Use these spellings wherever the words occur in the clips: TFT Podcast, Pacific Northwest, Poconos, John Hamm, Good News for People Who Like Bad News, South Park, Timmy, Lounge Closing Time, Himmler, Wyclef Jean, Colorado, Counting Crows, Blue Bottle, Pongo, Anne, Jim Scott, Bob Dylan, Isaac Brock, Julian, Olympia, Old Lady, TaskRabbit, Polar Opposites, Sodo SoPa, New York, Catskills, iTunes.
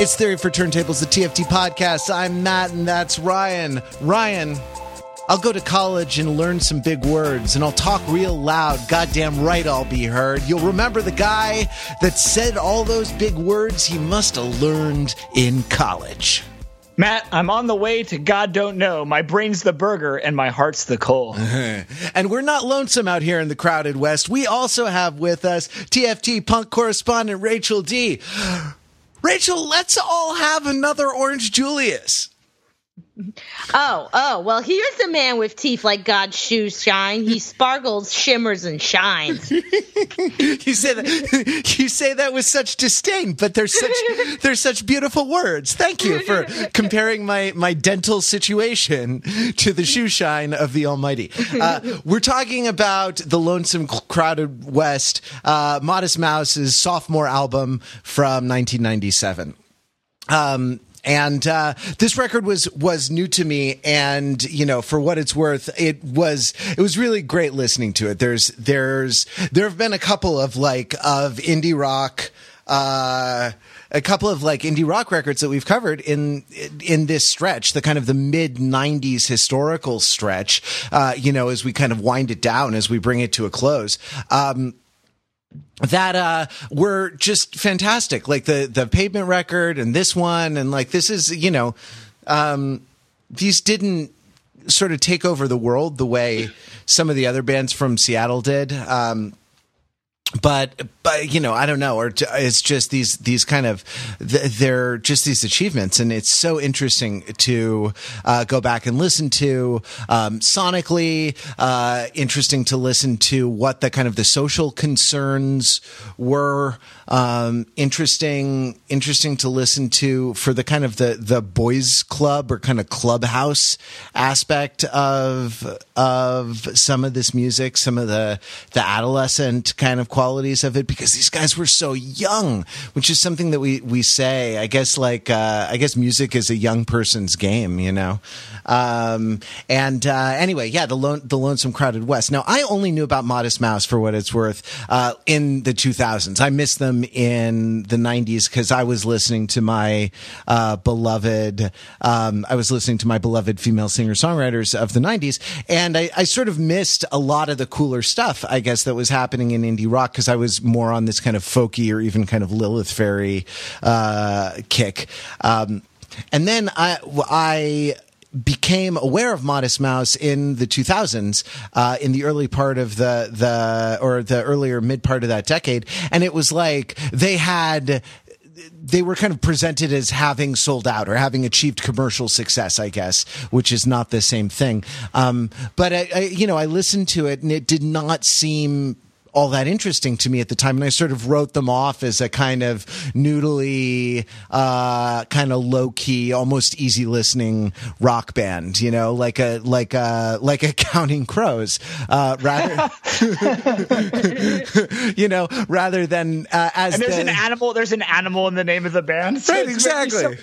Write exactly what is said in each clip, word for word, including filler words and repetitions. It's Theory for Turntables, the T F T Podcast. I'm Matt, and that's Ryan. Ryan, I'll go to college and learn some big words, and I'll talk real loud. Goddamn right I'll be heard. You'll remember the guy that said all those big words he must have learned in college. Matt, I'm on the way to God Don't Know. My brain's the burger and my heart's the coal. And we're not lonesome out here in the crowded West. We also have with us T F T punk correspondent Rachel D. Rachel, let's all have another Orange Julius. Oh, oh, well, here's a man with teeth like God's shoes shine. He sparkles, shimmers, and shines. You say that, you say that with such disdain, but there's such there's such beautiful words. Thank you for comparing my, my dental situation to the shoe shine of the Almighty. Uh, we're talking about The Lonesome Crowded West, uh, Modest Mouse's sophomore album from nineteen ninety-seven. Um And uh, this record was was new to me, and you know, for what it's worth, it was it was really great listening to it. There's there's there have been a couple of like of indie rock, uh, a couple of like indie rock records that we've covered in in this stretch, the kind of the mid nineties historical stretch. Uh, you know, as we kind of wind it down, as we bring it to a close. Um, that uh were just fantastic, like the the Pavement record and this one, and like this is, you know, um these didn't sort of take over the world the way some of the other bands from Seattle did, um but but you know, I don't know, or t- it's just these these kind of th- they're just these achievements, and it's so interesting to uh go back and listen to, um sonically uh interesting to listen to what the kind of the social concerns were, um interesting interesting to listen to for the kind of the the boys club or kind of clubhouse aspect of of some of this music, some of the the adolescent kind of qualities of it, because these guys were so young, which is something that we we say, I guess, like uh I guess music is a young person's game, you know. Um and uh anyway, yeah, the lone the Lonesome Crowded West. Now, I only knew about Modest Mouse, for what it's worth, uh in the two thousands. I missed them in the nineties because I was listening to my uh beloved um I was listening to my beloved female singer songwriters of the nineties, and I, I sort of missed a lot of the cooler stuff, I guess, that was happening in indie rock, because I was more on this kind of folky or even kind of Lilith Fair uh, kick. Um, and then I, I became aware of Modest Mouse in the two thousands, uh, in the early part of the, the, or the earlier mid part of that decade. And it was like they had... they were kind of presented as having sold out or having achieved commercial success, I guess, which is not the same thing. Um, but I, I, you know, I listened to it and it did not seem all that interesting to me at the time. And I sort of wrote them off as a kind of noodly, uh, kind of low key, almost easy listening rock band, you know, like a, like a, like a Counting Crows, uh, rather, you know, rather than, uh, as and there's the, an animal, there's an animal in the name of the band. So right. Exactly.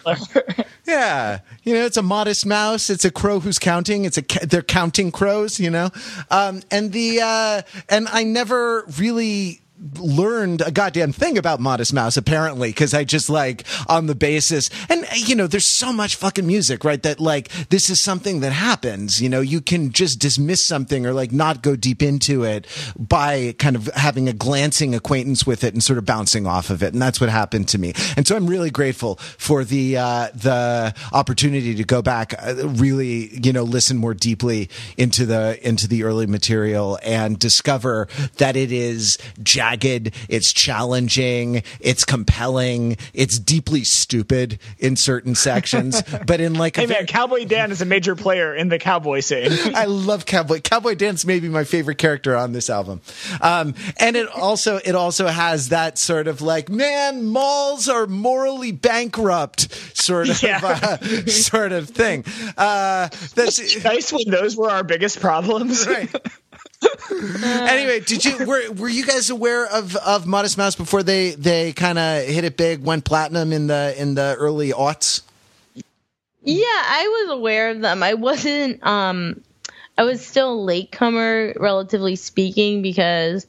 Yeah. You know, it's a modest mouse. It's a crow who's counting. It's a, they're counting crows, you know? Um, and the, uh, and I never, really learned a goddamn thing about Modest Mouse, apparently, because I just like on the basis, and you know, there's so much fucking music, right, that like this is something that happens, you know, you can just dismiss something or like not go deep into it by kind of having a glancing acquaintance with it and sort of bouncing off of it, and that's what happened to me. And so I'm really grateful for the uh the opportunity to go back, uh, really, you know, listen more deeply into the into the early material and discover that it is jazz. It's challenging, it's compelling, it's deeply stupid in certain sections, but in like... Hey a man, very... Cowboy Dan is a major player in the cowboy scene. I love Cowboy. Cowboy Dan's maybe my favorite character on this album. Um, and it also it also has that sort of like, man, malls are morally bankrupt sort of yeah. uh, sort of thing. Uh, that's it's nice when those were our biggest problems. Right. Anyway, did you were were you guys aware of, of Modest Mouse before they, they kind of hit it big, went platinum in the in the early aughts? Yeah, I was aware of them. I wasn't. Um, I was still a latecomer, relatively speaking, because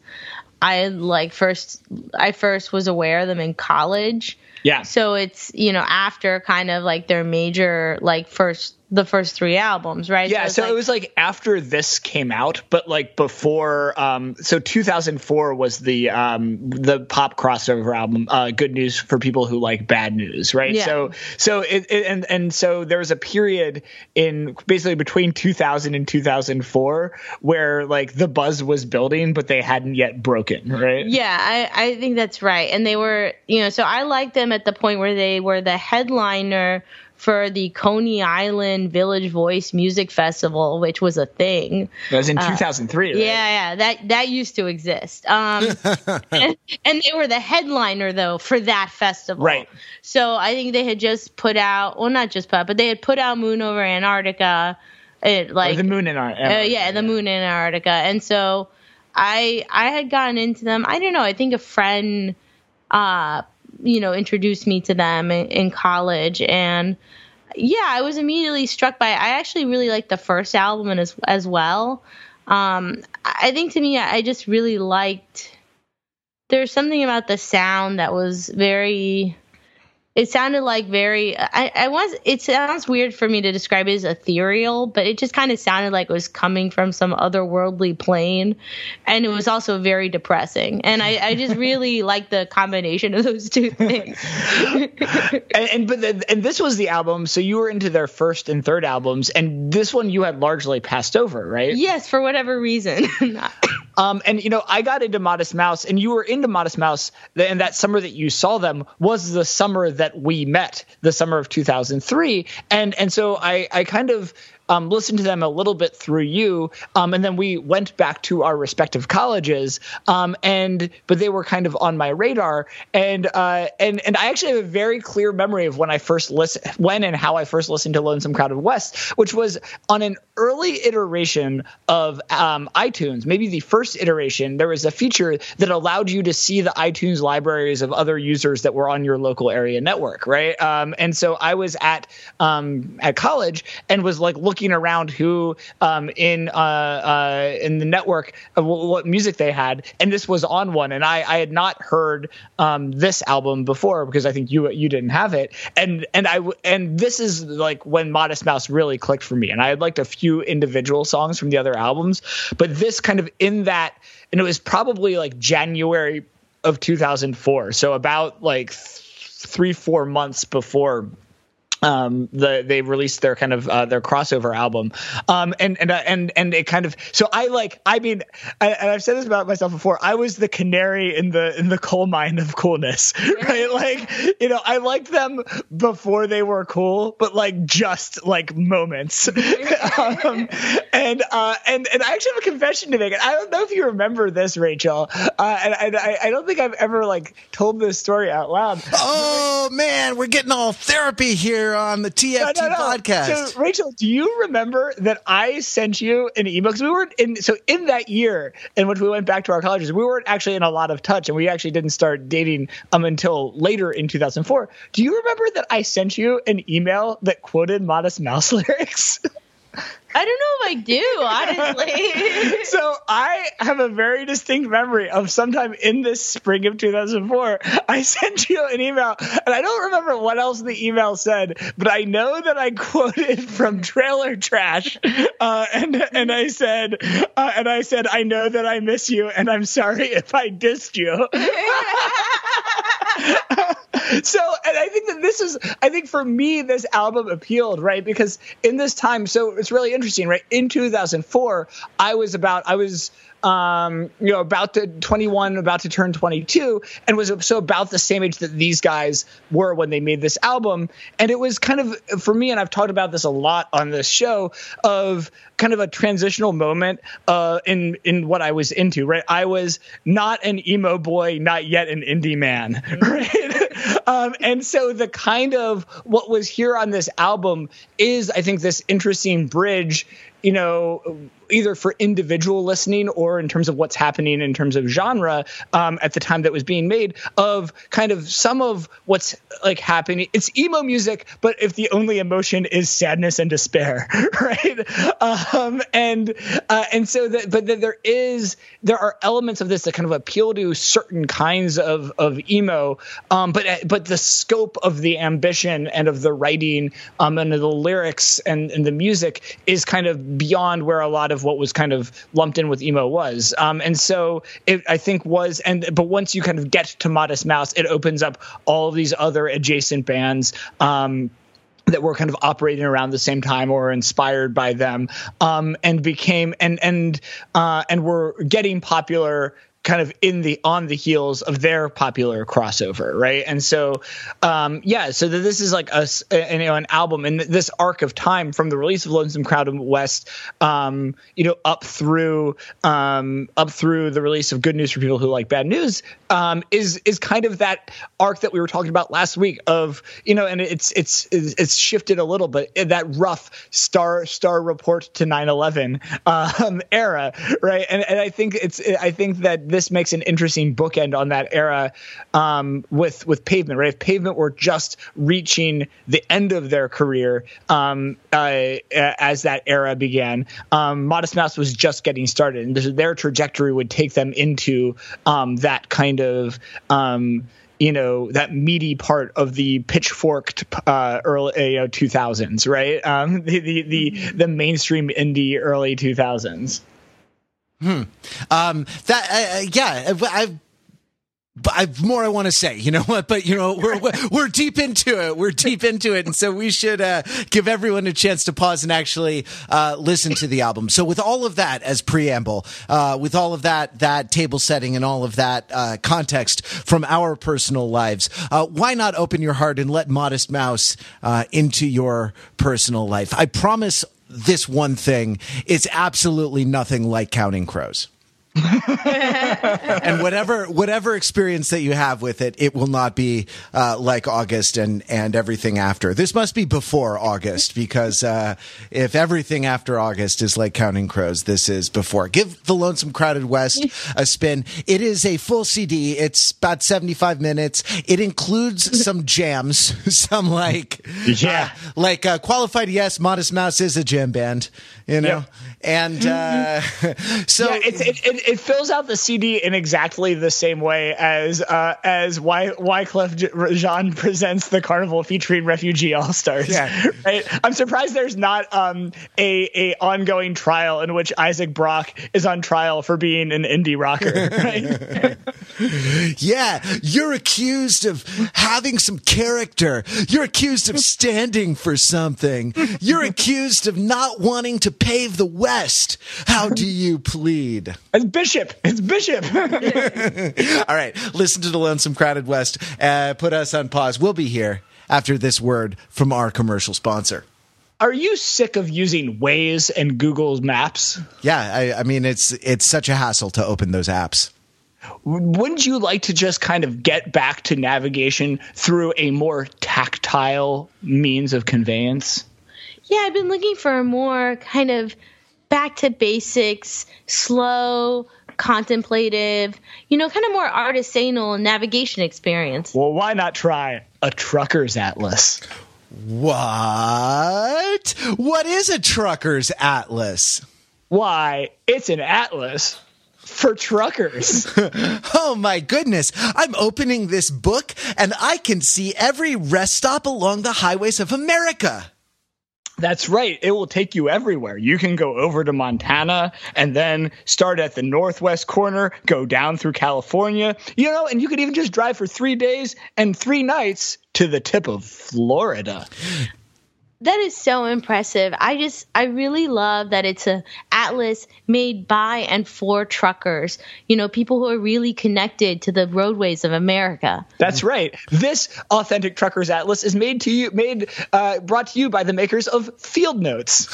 I like first I first was aware of them in college. Yeah. So it's, you know, after kind of like their major, like first, the first three albums, right? Yeah. So, so like, it was like after this came out, but like before, um, so two thousand four was the, um, the pop crossover album, uh, Good News for People Who Like Bad News. Right. Yeah. So, so it, it, and, and so there was a period in basically between two thousand and two thousand four where like the buzz was building, but they hadn't yet broken. Right. Yeah. I, I think that's right. And they were, you know, so I liked them at the point where they were the headliner for the Coney Island Village Voice Music Festival, which was a thing. That was in two thousand three, uh, right? Yeah, yeah, that that used to exist. Um, and, and they were the headliner, though, for that festival. Right. So I think they had just put out, well, not just put out, but they had put out Moon Over Antarctica. It, like, or the Moon in Antarctica. Uh, yeah, the Moon in Antarctica. And so I I had gotten into them. I don't know, I think a friend... Uh, you know, introduced me to them in, in college. And yeah, I was immediately struck by it. I actually really liked the first album as, as well. Um, I think to me, I just really liked, there's something about the sound that was very, it sounded like very, I, I was, it sounds weird for me to describe it as ethereal, but it just kind of sounded like it was coming from some otherworldly plane. And it was also very depressing. And I, I just really like the combination of those two things. and, and, but the, and this was the album. So you were into their first and third albums, and this one you had largely passed over, right? Yes. For whatever reason. Um, and, you know, I got into Modest Mouse, and you were into Modest Mouse, and that summer that you saw them was the summer that we met, the summer of two thousand three. And and so I, I kind of um, listened to them a little bit through you, um, and then we went back to our respective colleges, um, and but they were kind of on my radar. And uh, and and I actually have a very clear memory of when I first listen, when and how I first listened to Lonesome Crowded West, which was on an early iteration of um, iTunes, maybe the first iteration. There was a feature that allowed you to see the iTunes libraries of other users that were on your local area network, right? Um, and so I was at um, at college and was like looking around who um, in uh, uh, in the network uh, w- what music they had, and this was on one, and I, I had not heard um, this album before because I think you you didn't have it, and and I w- and this is like when Modest Mouse really clicked for me, and I had liked a few individual songs from the other albums, but this kind of in that. And it was probably like January of two thousand four. So about like th- three, four months before um, the, they released their kind of uh, their crossover album. Um, and, and, uh, and, and it kind of, so I like, I mean, I, and I've said this about myself before, I was the canary in the, in the coal mine of coolness, right? Like, you know, I liked them before they were cool, but like just like moments. um, and, uh, and, and I actually have a confession to make. I don't know if you remember this, Rachel. Uh, and, and I, I don't think I've ever like told this story out loud. Oh man, we're getting all therapy here on the T F T no, no, no. podcast. So, Rachel, do you remember that I sent you an email? Because we were in, so in that year in which we went back to our colleges, we weren't actually in a lot of touch, and we actually didn't start dating um, until later in two thousand four. Do you remember that I sent you an email that quoted Modest Mouse lyrics? I don't know if I do, honestly. So I have a very distinct memory of sometime in this spring of two thousand four, I sent you an email, and I don't remember what else the email said, but I know that I quoted from Trailer Trash, uh, and and I said, uh, and I said, I know that I miss you, and I'm sorry if I dissed you. So, and I think that this is, I think for me, this album appealed, right? Because in this time, so it's really interesting, right? In two thousand four, I was about, I was, um, you know, about to twenty-one, about to turn twenty-two, and was so about the same age that these guys were when they made this album. And it was kind of, for me, and I've talked about this a lot on this show, of kind of a transitional moment uh, in, in what I was into, right? I was not an emo boy, not yet an indie man, right? Um, and so the kind of what was here on this album is, I think, this interesting bridge, you know, either for individual listening or in terms of what's happening in terms of genre um, at the time that was being made, of kind of some of what's like happening. It's emo music, but if the only emotion is sadness and despair, right? Um, and uh, and so that, but that there is there are elements of this that kind of appeal to certain kinds of of emo, um, but but the scope of the ambition and of the writing um, and of the lyrics and, and the music is kind of beyond where a lot of what was kind of lumped in with emo was. Um, and so it, I think was, and but once you kind of get to Modest Mouse, it opens up all these other adjacent bands um, that were kind of operating around the same time or inspired by them, um, and became and and uh, and were getting popular kind of in the on the heels of their popular crossover, right? And so um yeah so that this is like a, a you know an album and this arc of time from the release of Lonesome Crowded West um you know up through um up through the release of Good News for People Who Like Bad News um is is kind of that arc that we were talking about last week of you know and it's it's it's shifted a little bit, that rough star star report to nine eleven um era, right? And and I think it's I think that this makes an interesting bookend on that era um, with with Pavement, right? If Pavement were just reaching the end of their career um, uh, as that era began, um, Modest Mouse was just getting started, and their trajectory would take them into um, that kind of um, you know, that meaty part of the Pitchforked uh, early you know, two thousands, right? Um, the, the the the mainstream indie early two thousands. Hmm. Um, that, uh, yeah, I've, I've more I want to say, you know what, but you know, we're, we're deep into it. We're deep into it. And so we should, uh, give everyone a chance to pause and actually, uh, listen to the album. So with all of that as preamble, uh, with all of that, that table setting and all of that, uh, context from our personal lives, uh, why not open your heart and let Modest Mouse, uh, into your personal life? I promise this one thing, it's absolutely nothing like Counting Crows. And whatever whatever experience that you have with it, it will not be uh, like August and, and everything after. This must be before August, because uh, if everything after August is like Counting Crows, this is before. Give The Lonesome Crowded West a spin. It is a full C D. It's about seventy-five minutes. It includes some jams, some like yeah, uh, like uh, Qualified Yes, Modest Mouse is a jam band, you know, yep. and uh, so yeah, it's, it, it, it fills out the C D in exactly the same way as uh, as Wy- Wyclef Jean presents the Carnival featuring Refugee All Stars. Yeah. Right? I'm surprised there's not um, a a ongoing trial in which Isaac Brock is on trial for being an indie rocker. Right? Yeah, you're accused of having some character. You're accused of standing for something. You're accused of not wanting to pave the West. How do you plead? It's Bishop. It's Bishop. All right. Listen to The Lonesome Crowded West. Uh, put us on pause. We'll be here after this word from our commercial sponsor. Are you sick of using Waze and Google Maps? Yeah. I, I mean, it's it's such a hassle to open those apps. Wouldn't you like to just kind of get back to navigation through a more tactile means of conveyance? Yeah. I've been looking for a more kind of back to basics, slow, contemplative, you know, kind of more artisanal navigation experience. Well, why not try a Trucker's Atlas? What? What is a Trucker's Atlas? Why, it's an atlas for truckers. Oh my goodness. I'm opening this book and I can see every rest stop along the highways of America. That's right. It will take you everywhere. You can go over to Montana and then start at the northwest corner, go down through California, you know, and you could even just drive for three days and three nights to the tip of Florida. That is so impressive. I just, I really love that it's an atlas made by and for truckers, you know, people who are really connected to the roadways of America. That's right. This authentic Trucker's Atlas is made to you, made, uh, brought to you by the makers of Field Notes,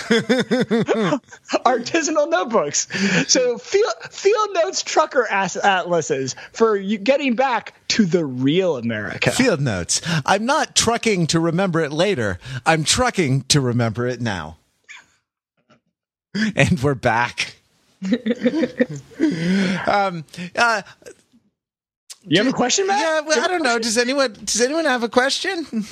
artisanal notebooks. So Field, Field Notes Trucker as- Atlases for you getting back to the real America. Field Notes. I'm not trucking to remember it later. I'm trucking to remember it now. And we're back. um, uh, you have a question, Matt? Yeah, well, I don't know. Does anyone does anyone have a question?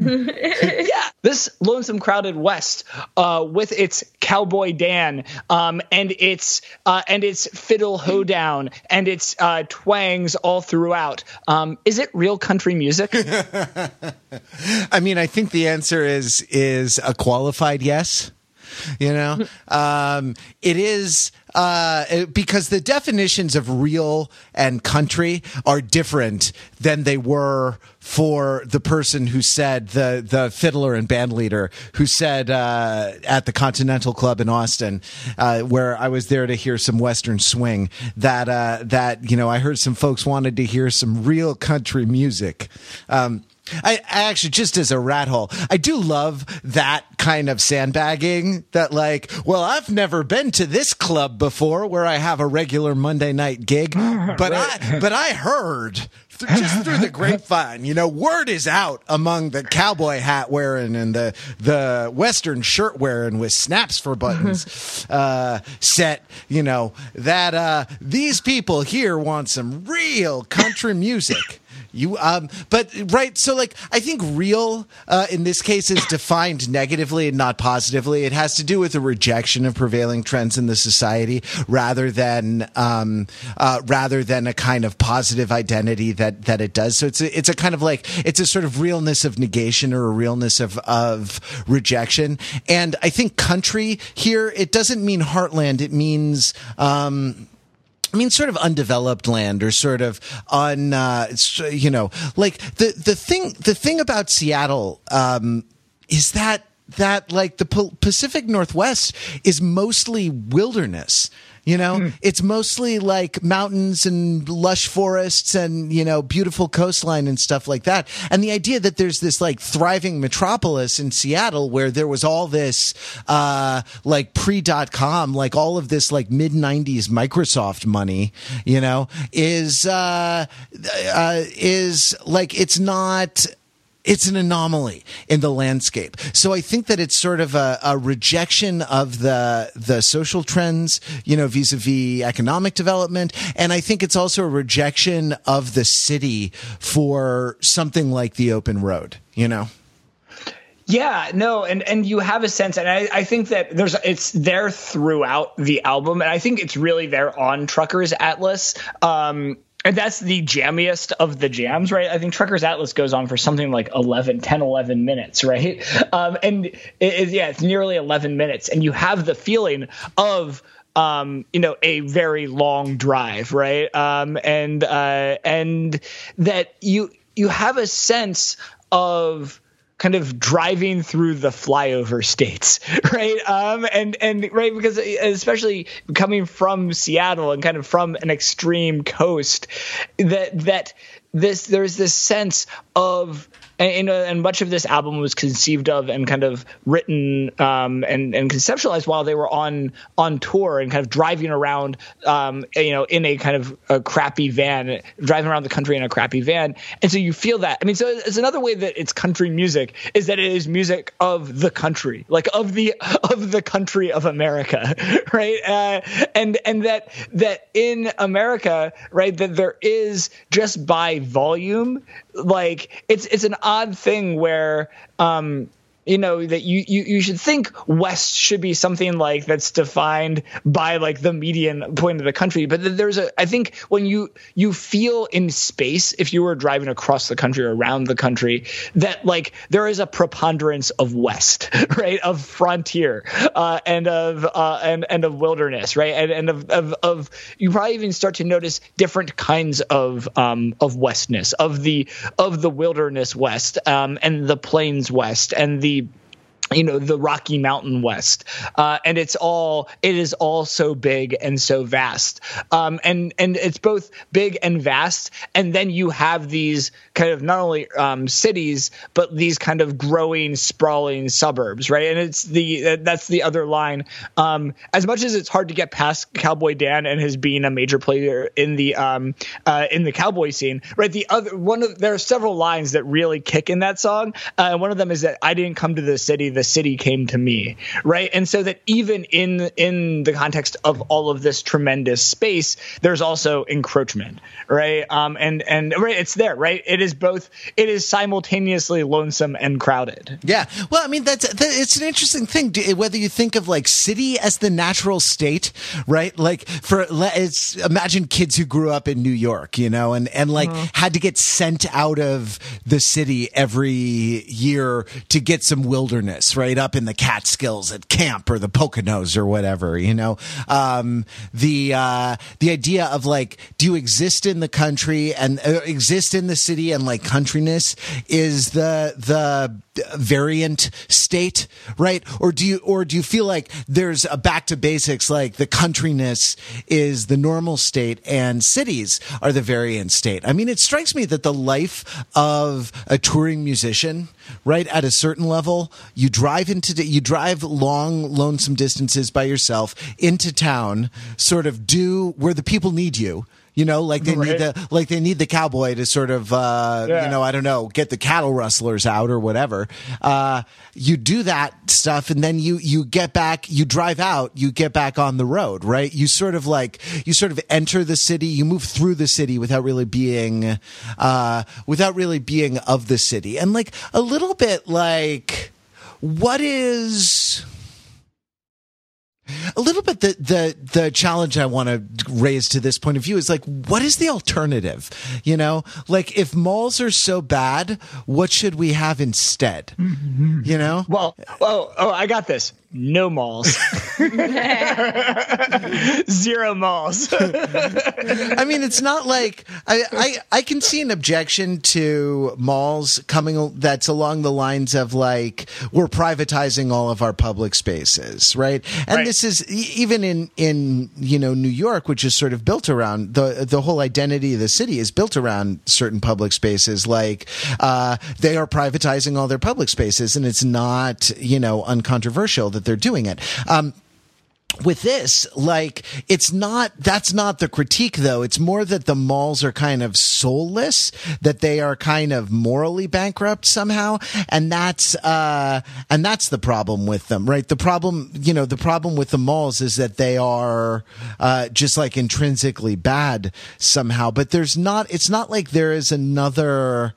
Yeah, this Lonesome Crowded West, uh, with its Cowboy Dan, um, and its uh, and its fiddle hoedown and its uh, twangs all throughout. Um, is it real country music? I mean, I think the answer is is a qualified yes. You know, um, it is uh, because the definitions of real and country are different than they were for the person who said the the fiddler and band leader who said uh, at the Continental Club in Austin, uh, where I was there to hear some Western swing, that uh, that, you know, I heard some folks wanted to hear some real country music. Um I, I actually, just as a rat hole, I do love that kind of sandbagging that, like, well, I've never been to this club before where I have a regular Monday night gig, but I, but I heard th- just through the grapevine, you know, word is out among the cowboy hat wearing and the, the Western shirt wearing with snaps for buttons, uh, set, you know, that, uh, these people here want some real country music. You, um, but right. So like, I think real, uh, in this case is defined negatively and not positively. It has to do with a rejection of prevailing trends in the society rather than, um, uh, rather than a kind of positive identity that, that it does. So it's a, it's a kind of like, it's a sort of realness of negation or a realness of, of rejection. And I think country here, it doesn't mean heartland. It means, um, I mean, sort of undeveloped land or sort of un, uh, you know, like the, the thing, the thing about Seattle, um, is that, that like the Pacific Northwest is mostly wilderness. You know, mm. It's mostly like mountains and lush forests and, you know, beautiful coastline and stuff like that. And the idea that there's this like thriving metropolis in Seattle where there was all this, uh, like pre dot com, like all of this like mid nineties Microsoft money, you know, is, uh, uh, is like, it's not, it's an anomaly in the landscape. So I think that it's sort of a, a rejection of the the social trends, you know, vis-a-vis economic development. And I think it's also a rejection of the city for something like the open road, you know? Yeah, no, and, and you have a sense, and I, I think that there's it's there throughout the album, and I think it's really there on Trucker's Atlas. Um And that's the jammiest of the jams, right? I think Trucker's Atlas goes on for something like eleven, ten, eleven minutes, right? Um, and it, it, yeah, it's nearly eleven minutes. And you have the feeling of, um, you know, a very long drive, right? Um, and uh, and that you you have a sense of kind of driving through the flyover states, right? Um, and, and right, because especially coming from Seattle and kind of from an extreme coast, that that this there's this sense of, and, and much of this album was conceived of and kind of written um, and, and conceptualized while they were on on tour and kind of driving around, um, you know, in a kind of a crappy van, driving around the country in a crappy van. And so you feel that. I mean, so it's another way that it's country music is that it is music of the country, like of the of the country of America, right? Uh, and and that that in America, right, that there is just by volume, like it's it's an odd thing where, um, you know, that you, you, you should think West should be something like that's defined by like the median point of the country. But there's a, I think when you, you feel in space, if you were driving across the country or around the country, that like there is a preponderance of West, right. Of frontier, uh, and of, uh, and, and of wilderness, right. And, and of, of, of, you probably even start to notice different kinds of, um, of Westness, of the, of the wilderness West, um, and the plains West and the, you know, the Rocky Mountain West, uh, and it's all it is all so big and so vast, um, and and it's both big and vast. And then you have these kind of not only um, cities, but these kind of growing, sprawling suburbs, right? And it's the that's the other line. Um, as much as it's hard to get past Cowboy Dan and his being a major player in the um, uh, in the cowboy scene, right? The other one of there are several lines that really kick in that song, uh, and one of them is that I didn't come to the city the city came to me, right? And so that even in in the context of all of this tremendous space, there's also encroachment, right? Um, and and right, it's there, right? It is both. It is simultaneously lonesome and crowded. Yeah. Well, I mean, that's that, it's an interesting thing. Whether you think of like city as the natural state, right? Like for it's imagine kids who grew up in New York, you know, and and like mm-hmm. had to get sent out of the city every year to get some wilderness, right? Up in the Catskills at camp or the Poconos or whatever, you know. Um, the uh, the idea of like, do you exist in the country and uh, exist in the city and like countryness is the the variant state, right? Or do you or do you feel like there's a back to basics, like the countryness is the normal state and cities are the variant state? I mean, it strikes me that the life of a touring musician, right, at a certain level, you drive into you drive long, lonesome distances by yourself into town, sort of do where the people need you. You know, like they right. need the like they need the cowboy to sort of, uh, yeah. you know, I don't know, get the cattle rustlers out or whatever. Uh, you do that stuff, and then you you get back, you drive out, you get back on the road, right? You sort of like you sort of enter the city, you move through the city without really being, uh, without really being of the city, and like a little bit like what is. A little bit the, the, the challenge I want to raise to this point of view is like, what is the alternative? You know, like if malls are so bad, what should we have instead? Mm-hmm. You know? Well, oh, oh, I got this. No malls. Zero malls. I mean, it's not like I, I, I can see an objection to malls coming that's along the lines of like, we're privatizing all of our public spaces, right? And right. this is even in, in, you know, New York, which is sort of built around the, the whole identity of the city is built around certain public spaces. Like, uh, they are privatizing all their public spaces, and it's not, you know, uncontroversial that they're doing it. Um, with this, like, it's not, that's not the critique, though. It's more that the malls are kind of soulless, that they are kind of morally bankrupt somehow. And that's, uh, and that's the problem with them, right? The problem, you know, the problem with the malls is that they are, uh, just like intrinsically bad somehow, but there's not, it's not like there is another,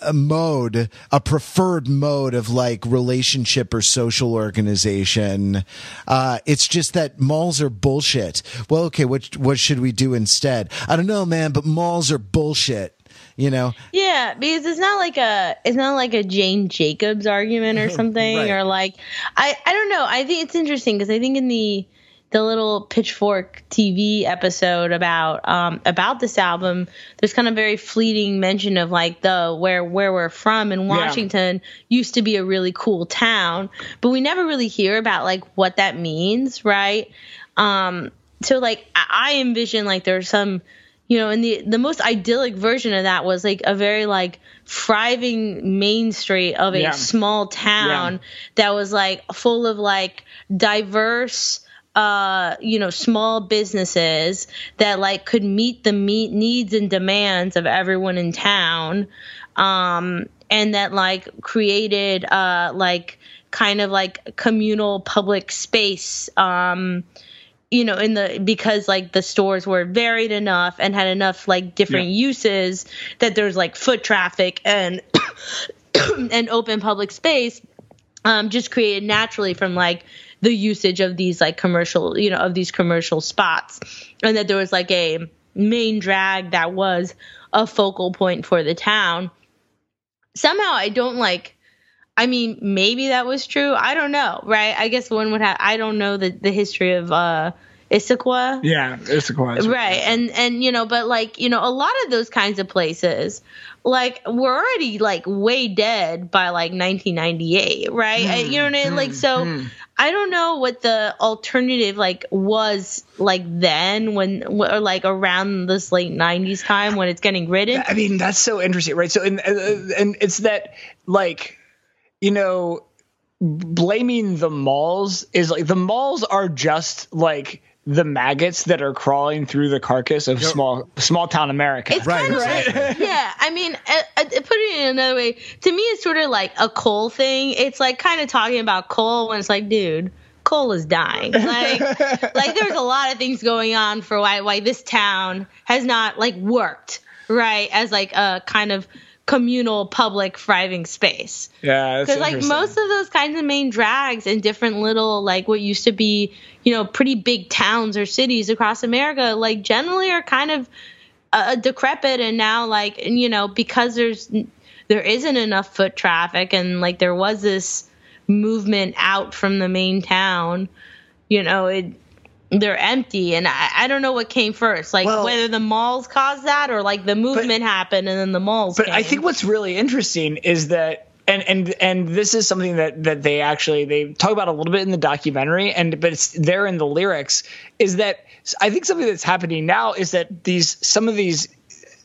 a mode, a preferred mode of like relationship or social organization. Uh, it's just that malls are bullshit. Well, okay, what what should we do instead? I don't know, man, but malls are bullshit. You know? Yeah, because it's not like a it's not like a Jane Jacobs argument or something, right. or like I I don't know. I think it's interesting because I think in the the little Pitchfork T V episode about um, about this album, there's kind of very fleeting mention of like the where where we're from in Washington yeah. used to be a really cool town, but we never really hear about like what that means, right? Um, so like I envision like there's some, you know, and the the most idyllic version of that was like a very like thriving main street of a yeah. small town yeah. that was like full of like diverse. Uh, you know, small businesses that like could meet the meet needs and demands of everyone in town, um, and that like created uh, like kind of like communal public space. Um, you know, in the because like the stores were varied enough and had enough like different yeah. uses that there's like foot traffic and and open public space, um, just created naturally from like. The usage of these like commercial, you know, of these commercial spots, and that there was like a main drag that was a focal point for the town. Somehow I don't like, I mean, maybe that was true. I don't know. Right. I guess one would have, I don't know the, the history of, uh, Issaquah. Yeah. Issaquah. Issaquah. Right. And, and, you know, but like, you know, a lot of those kinds of places like were already like way dead by like nineteen ninety-eight. Right. Mm, I, you know what I mean? Mm, like, so mm. I don't know what the alternative like was like then when or like around this late nineties time when it's getting ridden. I mean, that's so interesting. Right. So and and it's that like, you know, blaming the malls is like the malls are just like the maggots that are crawling through the carcass of small small town America. It's right, kind of, right. Yeah, I mean, I, I, put it in another way. To me, it's sort of like a coal thing. It's like kind of talking about coal when it's like, dude, coal is dying. Like, like there's a lot of things going on for why why this town has not like worked right as like a kind of communal public thriving space. Yeah, because like most of those kinds of main drags in different little like what used to be, you know, pretty big towns or cities across America, like generally are kind of uh, decrepit, and now like, you know, because there's there isn't enough foot traffic and like there was this movement out from the main town, you know, it they're empty, and I, I don't know what came first, like well, whether the malls caused that or like the movement but, happened and then the malls but came. I think what's really interesting is that and and and this is something that that they actually they talk about a little bit in the documentary, and but it's there in the lyrics, is that I think something that's happening now is that these some of these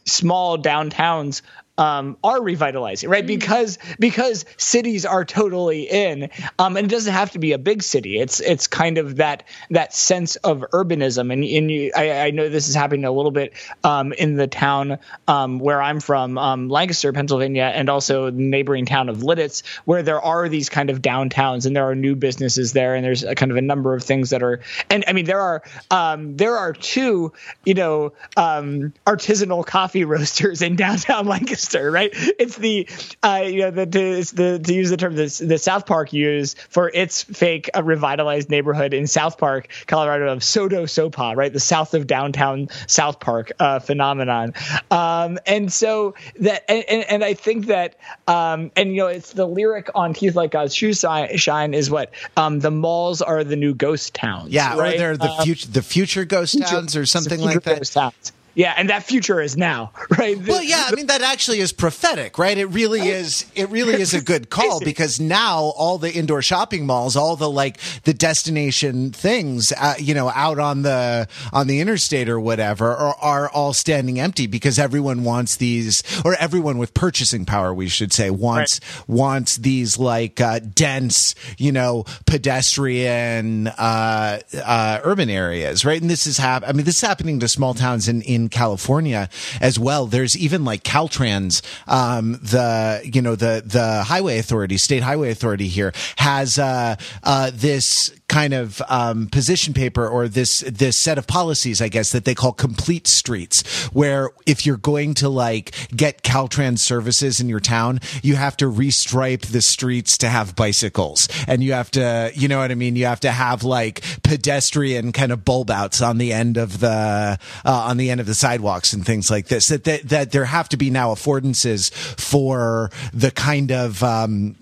small downtowns Um, are revitalizing, right? Because because cities are totally in, um, and it doesn't have to be a big city. It's it's kind of that that sense of urbanism, and and you, I, I know this is happening a little bit um, in the town um, where I'm from, um, Lancaster, Pennsylvania, and also the neighboring town of Lidditz, where there are these kind of downtowns, and there are new businesses there, and there's a kind of a number of things that are, and I mean there are um, there are two, you know, um, artisanal coffee roasters in downtown Lancaster. Right, it's the uh, you know the to, the to use the term that the South Park used for its fake uh, revitalized neighborhood in South Park, Colorado, of Sodo SoPa, right, the south of downtown South Park uh, phenomenon, um, and so that and, and, and I think that um, and you know it's the lyric on Teeth Like God's Shoes Shine is what um, the malls are the new ghost towns, yeah, right? Or they're the uh, future the future ghost future, towns or something like that. Yeah, and that future is now, right? Well, yeah, I mean that actually is prophetic, right? It really is. It really is a good call, because now all the indoor shopping malls, all the like the destination things, uh, you know, out on the on the interstate or whatever, are, are all standing empty because everyone wants these, or everyone with purchasing power, we should say, wants right. wants these like uh, dense, you know, pedestrian uh, uh, urban areas, right? And this is hap- I mean, this is happening to small towns in. in California as well. There's even like Caltrans, um, the, you know, the, the highway authority, state highway authority here has, uh, uh, this kind of, um, position paper or this, this set of policies, I guess, that they call complete streets, where if you're going to like get Caltrans services in your town, you have to restripe the streets to have bicycles, and you have to, you know what I mean? You have to have like pedestrian kind of bulb outs on the end of the, uh, on the end of the sidewalks and things like this, that, that, that there have to be now affordances for the kind of, um,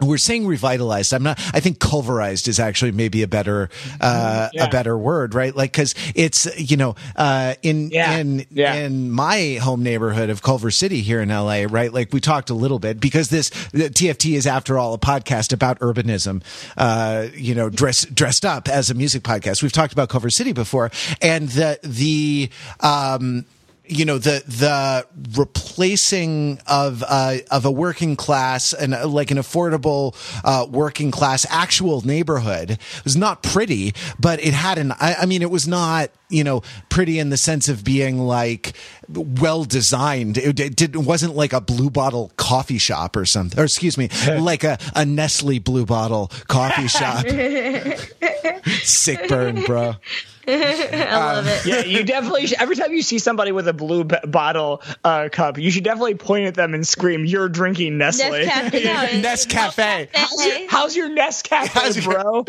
we're saying revitalized. I'm not, I think culverized is actually maybe a better, uh, yeah. a better word, right? Like, cause it's, you know, uh, in, yeah. in, yeah. in my home neighborhood of Culver City here in L A, right? Like we talked a little bit, because this T F T is after all a podcast about urbanism, uh, you know, dress, dressed up as a music podcast. We've talked about Culver City before, and the, the, um, you know, the, the replacing of, uh, of a working class and uh, like an affordable, uh, working class actual neighborhood was not pretty, but it had an, I, I mean, it was not, you know, pretty in the sense of being like well designed. It, it didn't, wasn't like a Blue Bottle coffee shop or something, or excuse me, like a, a Nestle Blue Bottle coffee shop. Sick burn, bro. I love um, it. Yeah, you definitely should, every time you see somebody with a blue b- bottle uh, cup, you should definitely point at them and scream, "You're drinking Nestle." Nescafe. No, Nescafe. Nescafe. How's your, how's your Nescafe, how's your- bro?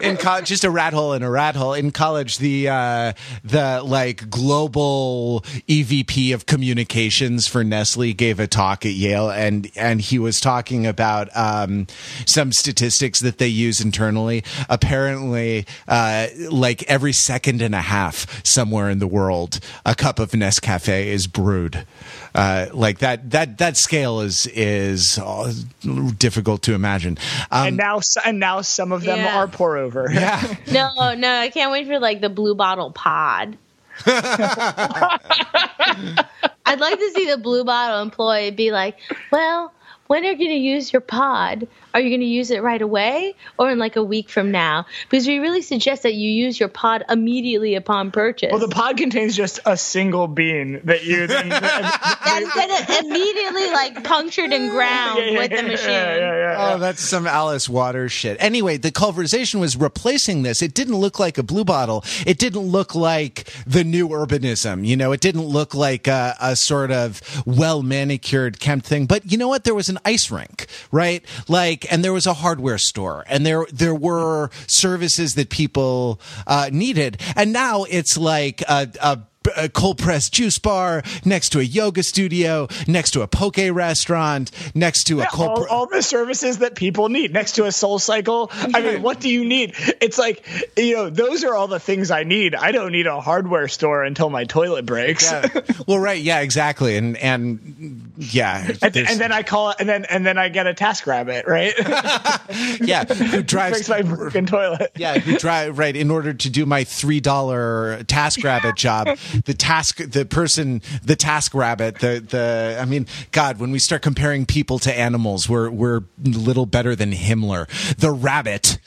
In co- just a rat hole in a rat hole. In college, the uh, the like global E V P of communications for Nestle gave a talk at Yale, and and he was talking about um, some statistics that they use internally. Apparently. Uh, Uh, like every second and a half somewhere in the world, a cup of Nescafe is brewed. Uh, like that, that, that scale is, is oh, difficult to imagine. Um, and now, and now some of them yeah. are pour over. Yeah. No, no, I can't wait for like the Blue Bottle pod. I'd like to see the Blue Bottle employee be like, well, when are you going to use your pod? Are you going to use it right away or in like a week from now? Because we really suggest that you use your pod immediately upon purchase. Well, the pod contains just a single bean that you then... that's been immediately like punctured and ground yeah, yeah, with the machine. Yeah, yeah, yeah, yeah. Oh, that's some Alice Waters shit. Anyway, the Culverization was replacing this. It didn't look like a Blue Bottle. It didn't look like the new urbanism. You know, it didn't look like a, a sort of well-manicured Kemp thing. But you know what? There was an ice rink, right? Like, and there was a hardware store, and there there were services that people uh, needed. And now it's like a, a, a cold pressed juice bar next to a yoga studio, next to a poke restaurant, next to a yeah, cold all, pr- all the services that people need, next to a Soul Cycle. Yeah. I mean, what do you need? It's like, you know, those are all the things I need. I don't need a hardware store until my toilet breaks. Yeah. Well, right, yeah, exactly, and and. Yeah, and, and then I call it, and then and then I get a TaskRabbit, right? Yeah, who drives fix my broken toilet? Yeah, who drive right in order to do my three dollar TaskRabbit job. The task, the person, the TaskRabbit, the the. I mean, God, when we start comparing people to animals, we're we're little better than Himmler, the rabbit.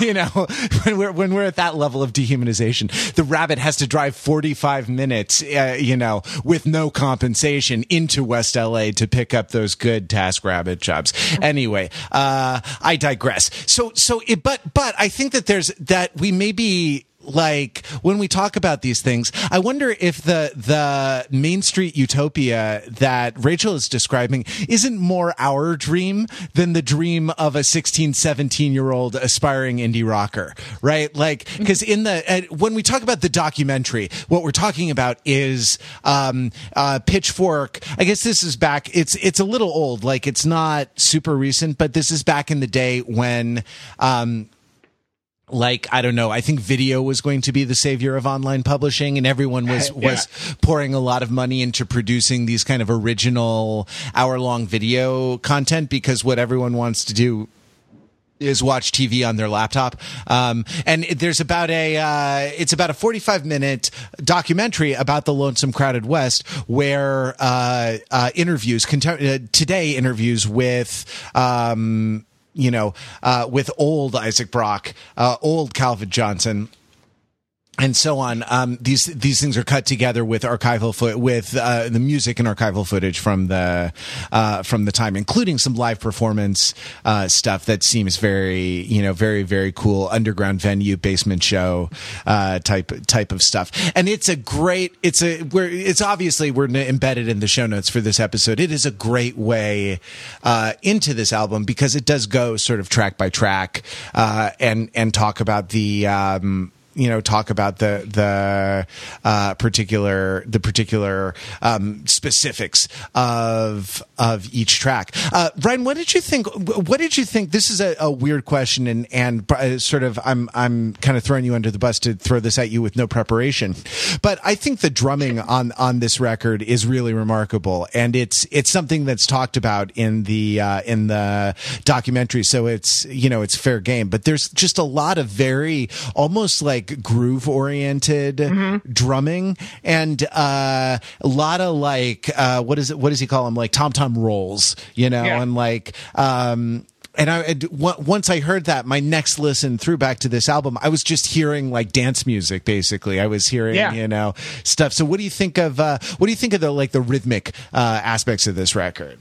You know, when we're when we're at that level of dehumanization, the rabbit has to drive forty-five minutes, uh, you know, with no compensation. Into West L A to pick up those good TaskRabbit jobs. Anyway, uh, I digress. So, so, it, but, but I think that there's that we may be. Like when we talk about these things, I wonder if the the Main Street utopia that Rachel is describing isn't more our dream than the dream of a sixteen, seventeen year old aspiring indie rocker, right? Like, because in the uh, when we talk about the documentary, what we're talking about is um, uh, Pitchfork. I guess this is back. It's it's a little old, like it's not super recent, but this is back in the day when. Um, Like, I don't know, I think video was going to be the savior of online publishing, and everyone was, yeah. was pouring a lot of money into producing these kind of original hour-long video content because what everyone wants to do is watch T V on their laptop. Um, and there's about a, uh, it's about a forty-five minute documentary about the Lonesome Crowded West where uh, uh, interviews, cont- uh, today interviews with... Um, you know, uh, with old Isaac Brock, uh, old Calvin Johnson, and so on. Um, these these things are cut together with archival fo- with uh, the music and archival footage from the uh, from the time, including some live performance uh, stuff that seems very you know very very cool, underground venue, basement show uh, type type of stuff. And it's a great it's a we're it's obviously we're embedded in the show notes for this episode. It is a great way uh, into this album because it does go sort of track by track uh, and and talk about the. Um, you know, talk about the, the, uh, particular, the particular, um, specifics of, of each track. Uh, Ryan, what did you think? What did you think? This is a, a weird question and, and uh, sort of, I'm, I'm kind of throwing you under the bus to throw this at you with no preparation, but I think the drumming on, on this record is really remarkable. And it's, it's something that's talked about in the, uh, in the documentary. So it's, you know, it's fair game, but there's just a lot of very, almost like, groove oriented mm-hmm. drumming and uh, a lot of like uh, what is it what does he call them like tom tom rolls you know yeah. and like um, and I and w- once I heard that my next listen through back to this album I was just hearing like dance music basically I was hearing yeah. you know stuff so what do you think of uh, what do you think of the like the rhythmic uh, aspects of this record?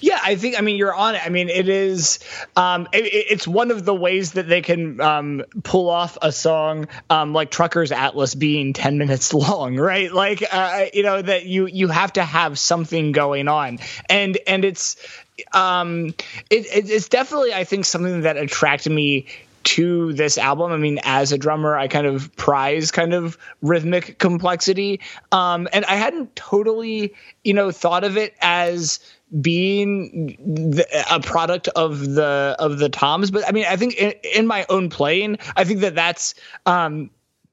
Yeah, I think, I mean, you're on it. I mean, it is, um, it, it's one of the ways that they can um, pull off a song um, like Trucker's Atlas being ten minutes long, right? Like, uh, you know, that you, you have to have something going on. And, and it's, um, it, it's definitely, I think, something that attracted me to this album. I mean, as a drummer, I kind of prize kind of rhythmic complexity. Um, and I hadn't totally, you know, thought of it as being the, a product of the of the toms, but I mean, I think in, in my own playing, I think that that's um,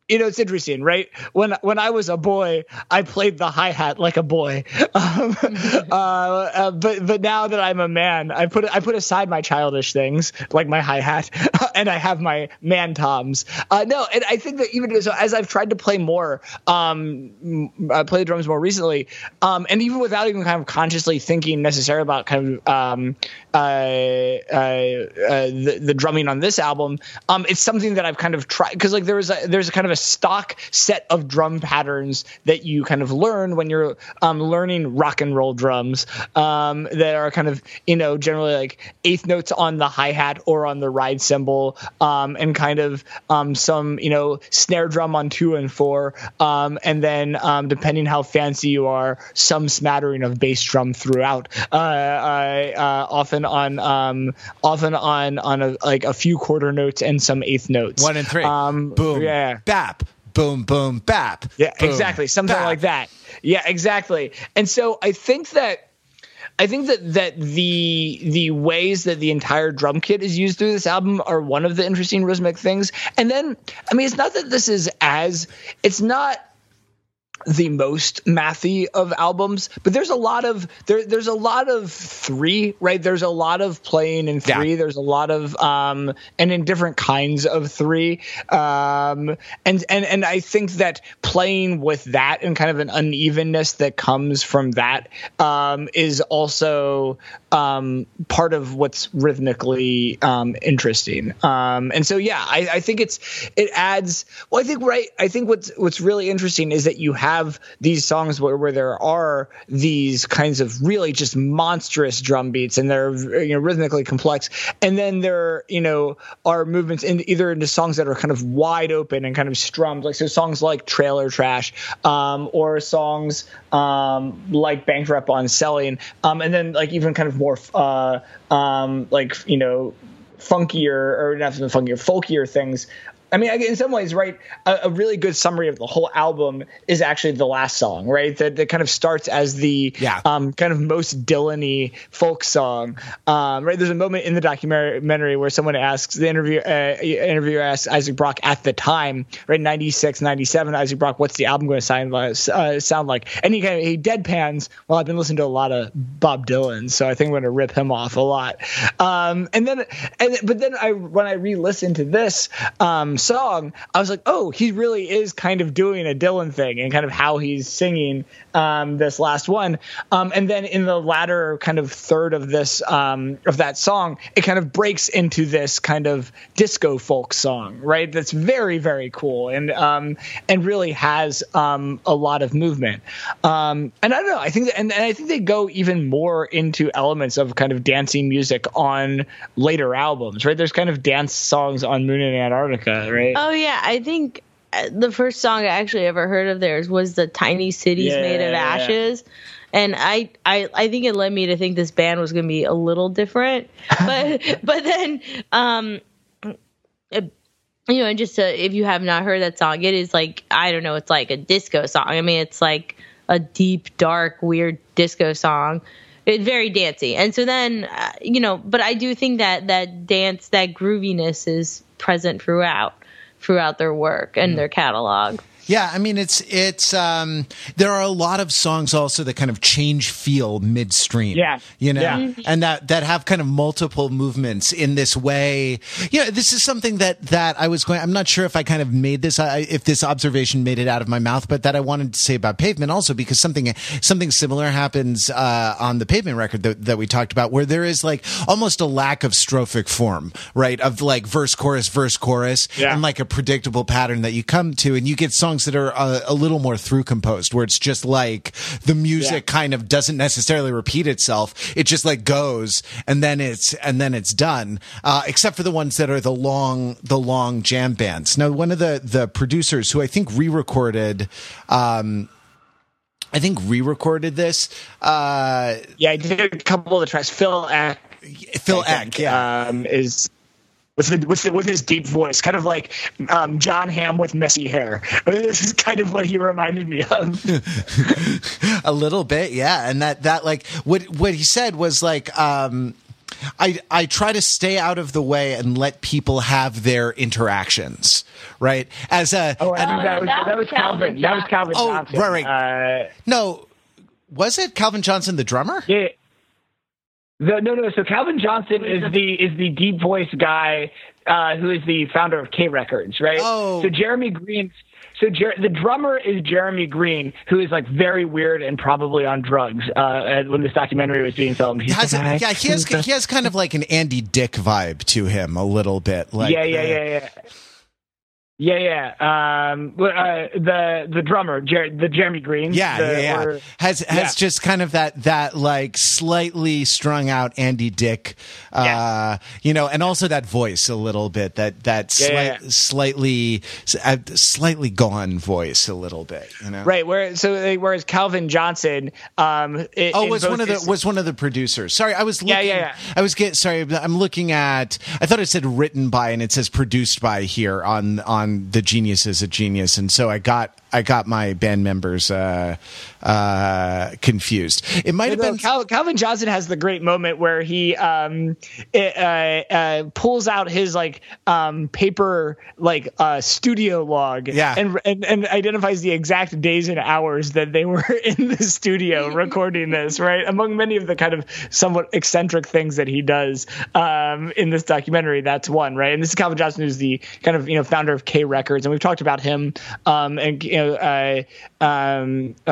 you know, it's interesting, right? When when I was a boy, I played the hi-hat like a boy. Um, uh, uh, but but now that I'm a man, I put I put aside my childish things like my hi-hat, and I have my man toms. Uh, no, and I think that even so, as I've tried to play more, um, I play the drums more recently, um, and even without even kind of consciously thinking necessarily about kind of um, uh, uh, uh, the, the drumming on this album, um, it's something that I've kind of tried, because like there was a, there's a kind of a stock set of drum patterns that you kind of learn when you're um, learning rock and roll drums, um, that are kind of, you know, generally like eighth notes on the hi-hat or on the ride cymbal, um, and kind of um, some, you know, snare drum on two and four, um, and then um, depending how fancy you are, some smattering of bass drum throughout, uh, uh, uh, often on um, often on on a, like a few quarter notes and some eighth notes. One and three. Um, boom. Yeah. Bap. Boom, boom, bap. Yeah, boom, exactly. Something bap. Like that. Yeah, exactly. And so I think that I think that, that the the ways that the entire drum kit is used through this album are one of the interesting rhythmic things. And then, I mean, it's not that this is as – it's not – the most mathy of albums, but there's a lot of there there's a lot of three, right? There's a lot of playing in three. Yeah. There's a lot of um and in different kinds of three. Um and and and I think that playing with that and kind of an unevenness that comes from that um is also um part of what's rhythmically um interesting. Um and so yeah, I, I think it's it adds well I think right I think what's what's really interesting is that you have have these songs where, where there are these kinds of really just monstrous drum beats, and they're, you know, rhythmically complex, and then there, you know, are movements in either into songs that are kind of wide open and kind of strummed, like so songs like Trailer Trash, um, or songs um, like Bank Rep on Selling, um, and then like even kind of more uh, um, like, you know, funkier or not funkier, folkier things. I mean, in some ways, right, a, a really good summary of the whole album is actually the last song, right, that, that kind of starts as the yeah. um, kind of most Dylan-y folk song, um, right? There's a moment in the documentary where someone asks, the interview, uh, interviewer asks Isaac Brock at the time, right, ninety-six, ninety-seven, Isaac Brock, what's the album going to sound, uh, sound like? And he kind of, he deadpans, well, I've been listening to a lot of Bob Dylan, so I think I'm going to rip him off a lot. Um, and then, and but then I when I re-listened to this um, song, I was like, oh, he really is kind of doing a Dylan thing and kind of how he's singing um, this last one. Um, and then in the latter kind of third of this um, of that song, it kind of breaks into this kind of disco folk song, right? That's very, very cool and um, and really has um, a lot of movement. Um, and I don't know, I think that, and, and I think they go even more into elements of kind of dancing music on later albums, right? There's kind of dance songs on Moon Over Antarctica. Right. Oh yeah, I think the first song I actually ever heard of theirs was the Tiny Cities yeah, Made of Ashes, yeah. and I, I I think it led me to think this band was going to be a little different, but but then um, it, you know, and just to, if you have not heard that song, it is like I don't know, it's like a disco song. I mean, it's like a deep, dark, weird disco song. It's very dancey, and so then uh, you know, but I do think that that dance, that grooviness is present throughout throughout their work and their catalog. Yeah, I mean, it's it's um, there are a lot of songs also that kind of change feel midstream. Yeah, you know, yeah. and that that have kind of multiple movements in this way. You know, this is something that that I was going. I'm not sure if I kind of made this, I, if this observation made it out of my mouth, but that I wanted to say about Pavement also, because something something similar happens uh, on the Pavement record that, that we talked about, where there is like almost a lack of strophic form, right? Of like verse chorus verse chorus, yeah. and like a predictable pattern that you come to, and you get songs that are a, a little more through composed, where it's just like the music yeah. kind of doesn't necessarily repeat itself. It just like goes and then it's and then it's done. Uh, except for the ones that are the long the long jam bands. Now, one of the the producers who I think re-recorded, um, I think re-recorded this. Uh, yeah, I did a couple of the tracks. Phil Eck, Phil Eck, yeah, um, is. With, the, with, the, with his deep voice, kind of like um, John Hamm with messy hair. This is kind of what he reminded me of. A little bit, yeah. And that, that like, what what he said was like, um, I, I try to stay out of the way and let people have their interactions, right? As a oh, an, that, uh, was, that, that was Calvin. Calvin that was Calvin oh, Johnson. Right, right. Uh, no, was it Calvin Johnson, the drummer? Yeah. The, no, no. So Calvin Johnson is the is the deep voice guy uh, who is the founder of K Records, right? Oh. So Jeremy Green. So Jer- the drummer is Jeremy Green, who is like very weird and probably on drugs. Uh, when this documentary was being filmed, he's has like, a, yeah, he has he has kind of like an Andy Dick vibe to him a little bit. Like yeah, yeah, the, yeah, yeah, yeah, yeah, yeah. Um, uh, the the drummer, Jer- the Jeremy Green, yeah, the, yeah, yeah. Or, has has yeah. just kind of that that like slightly strung out Andy Dick, uh, yeah. you know, and also that voice a little bit, that that sli- yeah, yeah. slightly. Uh, slightly gone voice a little bit, you know. Right. Where so they, whereas Calvin Johnson, um, it, oh, was one of the is, was one of the producers. Sorry, I was looking, yeah, yeah, yeah. I was get sorry. I'm looking at. I thought it said written by, and it says produced by here on on The Genius is a Genius, and so I got I got my band members uh, uh, confused. It might have no, been Cal- Calvin Johnson has the great moment where he um, it, uh, uh, pulls out his like um, paper like uh, studio log, yeah. and, and and identifies the exact days and hours that they were in the studio recording this. Right, among many of the kind of somewhat eccentric things that he does um, in this documentary, that's one. Right, and this is Calvin Johnson, who's the kind of you know founder of K Records, and we've talked about him um, and. You know, uh, um, uh,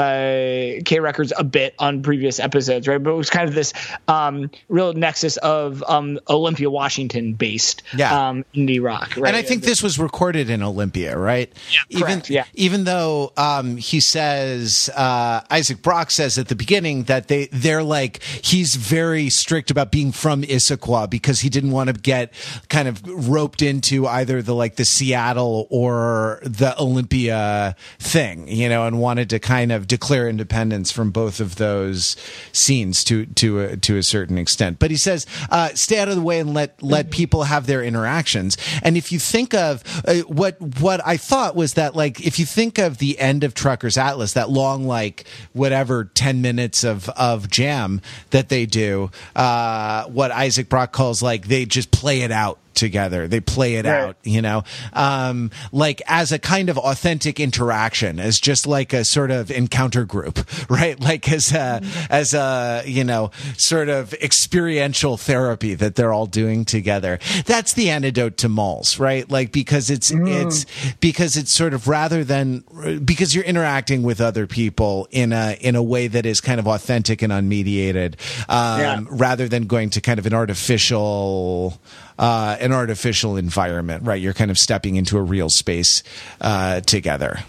K Records a bit on previous episodes, right? But it was kind of this um, real nexus of um, Olympia, Washington-based yeah. um, indie rock, right? And I think this was recorded in Olympia, right? Yeah, even, yeah. even though um, he says, uh, Isaac Brock says at the beginning that they they're like he's very strict about being from Issaquah because he didn't want to get kind of roped into either the like the Seattle or the Olympia thing, you know, and wanted to kind of declare independence from both of those scenes to to a, to a certain extent. But he says, uh, stay out of the way and let let people have their interactions. And if you think of uh, what what I thought was that, like, if you think of the end of Trucker's Atlas, that long, like, whatever ten minutes of of jam that they do, uh, what Isaac Brock calls like they just play it out. Together they play it right. out, you know, um like as a kind of authentic interaction, as just like a sort of encounter group, right? Like as a as a you know sort of experiential therapy that they're all doing together. That's the antidote to malls, right? Like because it's mm. it's because it's sort of rather than because you're interacting with other people in a in a way that is kind of authentic and unmediated, um yeah. rather than going to kind of an artificial Uh, an artificial environment, right? You're kind of stepping into a real space uh, together.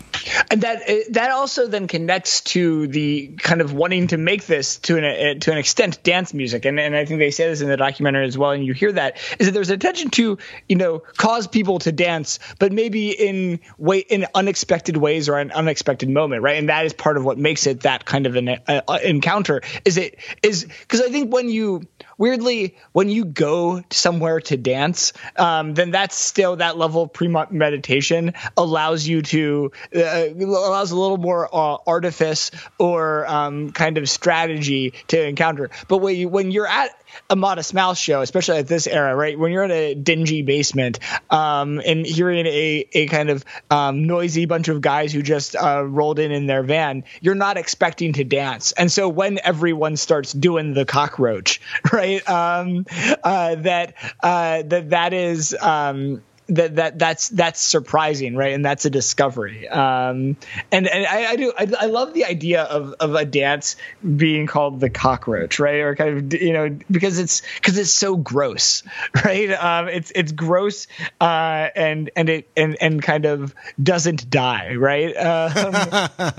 And that that also then connects to the kind of wanting to make this to an to an extent dance music, and and I think they say this in the documentary as well. And you hear that is that there's an attention to you know cause people to dance, but maybe in way in unexpected ways or an unexpected moment, right? And that is part of what makes it that kind of an uh, encounter. Is it is because I think when you weirdly when you go somewhere to dance, um, then that's still that level of premeditation allows you to uh, allows a little more uh, artifice or um, kind of strategy to encounter. But when, you, when you're at a Modest Mouse show, especially at this era, right, when you're in a dingy basement um, and hearing a, a kind of um, noisy bunch of guys who just uh, rolled in in their van, you're not expecting to dance. And so when everyone starts doing the cockroach, right, um, uh, that uh, that that is um, that that that's that's surprising, right? And that's a discovery. Um, and and I, I do I, I love the idea of of a dance being called the cockroach, right? Or kind of you know because it's because it's so gross, right? Um, it's it's gross uh, and and it and and kind of doesn't die, right? Um,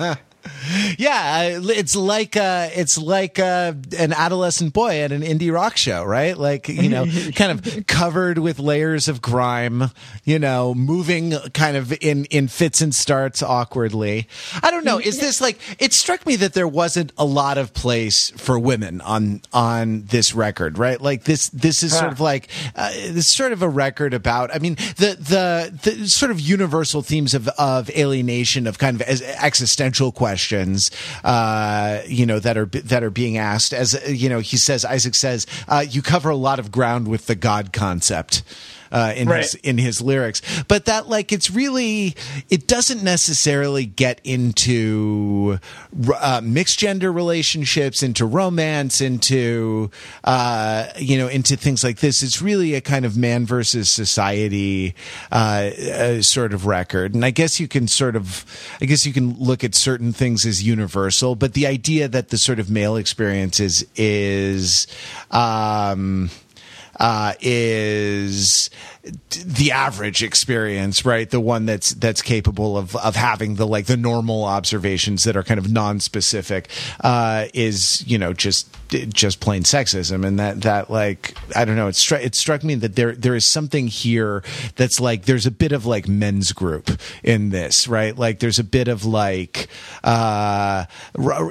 Yeah, it's like uh, it's like uh, an adolescent boy at an indie rock show, right? Like, you know, kind of covered with layers of grime, you know, moving kind of in, in fits and starts awkwardly. I don't know. Is this like it struck me that there wasn't a lot of place for women on on this record, right? Like this this is sort of like uh, this sort of a record about. I mean, the the, the sort of universal themes of, of alienation, of kind of existential questions. questions, uh, you know, that are that are being asked. As you know, he says, Isaac says, uh, you cover a lot of ground with the God concept. Uh, in right. his in his lyrics, but that like it's really it doesn't necessarily get into uh, mixed gender relationships, into romance, into uh, you know into things like this. It's really a kind of man versus society uh, uh, sort of record, and I guess you can sort of I guess you can look at certain things as universal, but the idea that the sort of male experience is is um, Uh, is the average experience, right? The one that's that's capable of of having the like the normal observations that are kind of non-specific uh, is you know just just plain sexism, and that that like I don't know. It struck it struck me that there there is something here that's like there's a bit of like men's group in this, right? Like there's a bit of like uh,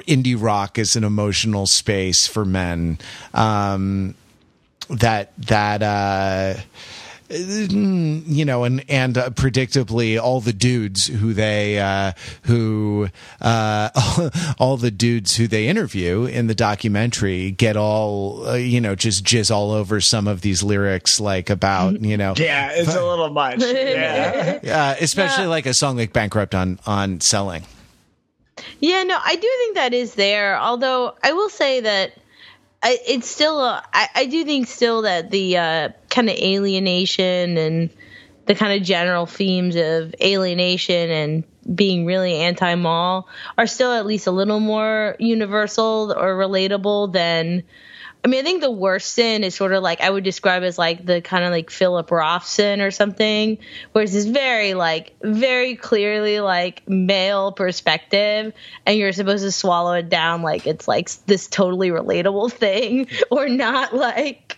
indie rock is an emotional space for men. Um, That that uh, you know, and and uh, predictably, all the dudes who they uh, who uh, all the dudes who they interview in the documentary get all uh, you know just jizz all over some of these lyrics, like about you know yeah, it's a little much, yeah, uh, especially yeah. like a song like "Bankrupt" on on Selling. Yeah, no, I do think that is there. Although I will say that. I, it's still, uh, I, I do think still that the uh, kind of alienation and the kind of general themes of alienation and being really anti-mall are still at least a little more universal or relatable than, I mean, I think the worst sin is sort of like, I would describe as like the kind of like Philip Roth sin or something, whereas it's very like, very clearly like male perspective and you're supposed to swallow it down like it's like this totally relatable thing or not like,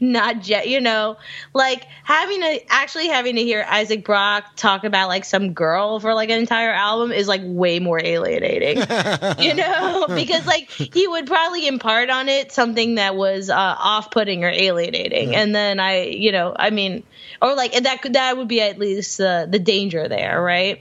not yet, you know, like having to, actually having to hear Isaac Brock talk about like some girl for like an entire album is like way more alienating, you know, because like he would probably impart on it something that was uh, off-putting or alienating, yeah. and then I, you know, I mean, or like that could that would be at least uh, the danger there, right?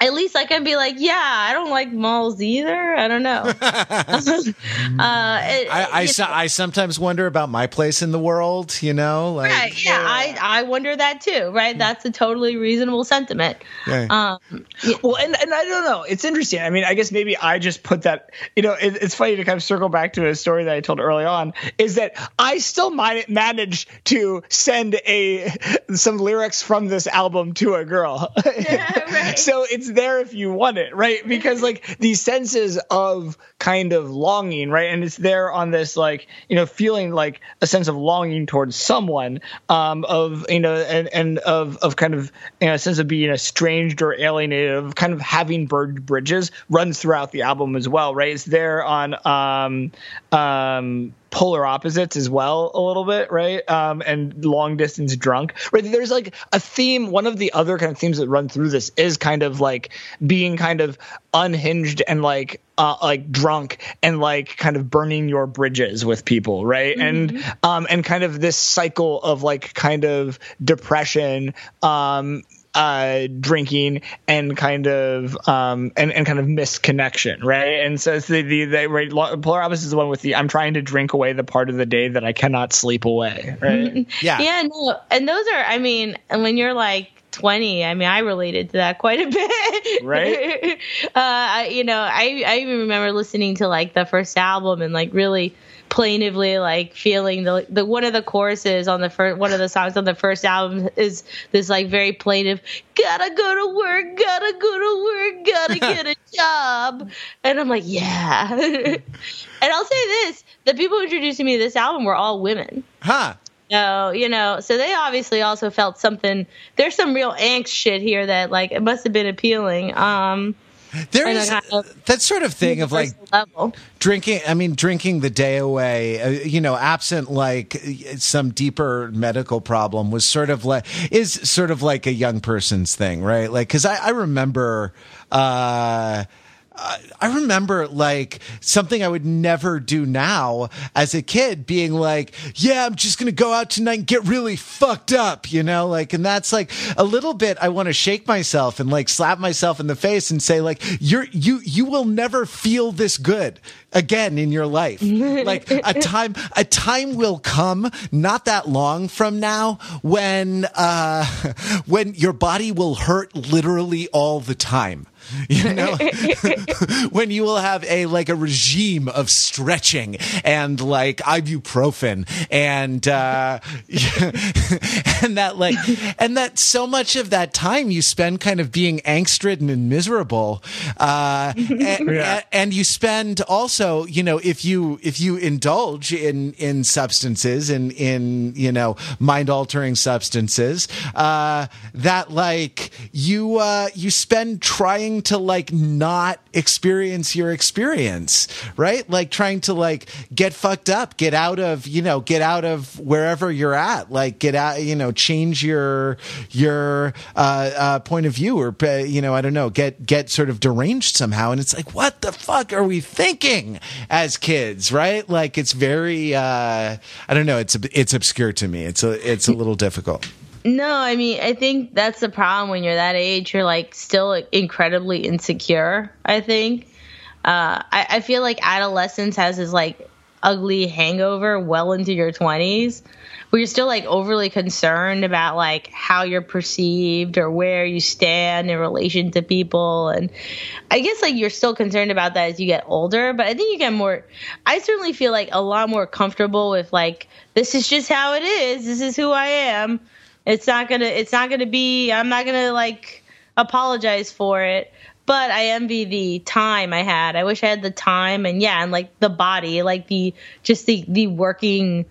At least I can be like, yeah, I don't like malls either. I don't know. uh, it, I I, so, I sometimes wonder about my place in the world, you know. Like, right? Yeah, yeah, I I wonder that too. Right? That's a totally reasonable sentiment. Yeah. Um, yeah. Well, and and I don't know. It's interesting. I mean, I guess maybe I just put that. You know, it, it's funny to kind of circle back to a story that I told early on. Is that I still might manage to send a some lyrics from this album to a girl. Yeah, right. So it's. There if you want it, right? Because like these senses of kind of longing, right? And it's there on this like, you know, feeling like a sense of longing towards someone, um, of, you know, and, and of, of kind of, you know, a sense of being estranged or alienated, of kind of having burned bridges runs throughout the album as well, right? It's there on, um, um, Polar Opposites as well a little bit, right? Um, and Long Distance Drunk, right? There's like a theme. One of the other kind of themes that run through this is kind of like being kind of unhinged and like uh, like drunk and like kind of burning your bridges with people, right? Mm-hmm. And um, and kind of this cycle of like kind of depression, um, uh, drinking and kind of, um, and, and kind of misconnection. Right. And so it's the, the, the right, Polar Opposites is the one with the, I'm trying to drink away the part of the day that I cannot sleep away. Right. Yeah. Yeah. No, and those are, I mean, when you're like twenty, I mean, I related to that quite a bit. Right. uh, you know, I, I even remember listening to like the first album and like really plaintively like feeling the the one of the choruses on the first one of the songs on the first album is this like very plaintive gotta go to work gotta go to work gotta get a job and I'm like yeah and I'll say this, the people introducing me to this album were all women, huh? No, you know, so they obviously also felt something. There's some real angst shit here that like it must have been appealing. um There is kind of that sort of thing of like level. drinking, I mean, drinking the day away, uh, you know, absent like some deeper medical problem was sort of like, is sort of like a young person's thing, right? Like, cause I, I remember, uh, I remember like something I would never do now as a kid being like, yeah, I'm just going to go out tonight and get really fucked up, you know, like, and that's like a little bit, I want to shake myself and like slap myself in the face and say like, you're, you, you will never feel this good again in your life. Like a time, a time will come not that long from now when, uh, when your body will hurt literally all the time. You know, when you will have a like a regime of stretching and like ibuprofen and uh, and that like and that so much of that time you spend kind of being angst-ridden and miserable, uh, and, yeah. and you spend also, you know, if you if you indulge in in substances and in, in you know mind-altering substances, uh, that like you uh, you spend trying to like not experience your experience, right? Like trying to like get fucked up, get out of, you know, get out of wherever you're at, like get out, you know, change your, your, uh, uh, point of view or, you know, I don't know, get, get sort of deranged somehow. And it's like, what the fuck are we thinking as kids, right? Like it's very, uh, I don't know. It's, it's obscure to me. It's a, it's a little difficult. No, I mean, I think that's the problem when you're that age. You're like still like, incredibly insecure, I think. Uh, I, I feel like adolescence has this like ugly hangover well into your twenties, where you're still like overly concerned about like how you're perceived or where you stand in relation to people. And I guess like you're still concerned about that as you get older, but I think you get more, I certainly feel like a lot more comfortable with like, this is just how it is. This is who I am. It's not going to, it's not going to be, I'm not going to like apologize for it, but I envy the time I had. I wish I had the time and yeah. And like the body, like the, just the, the working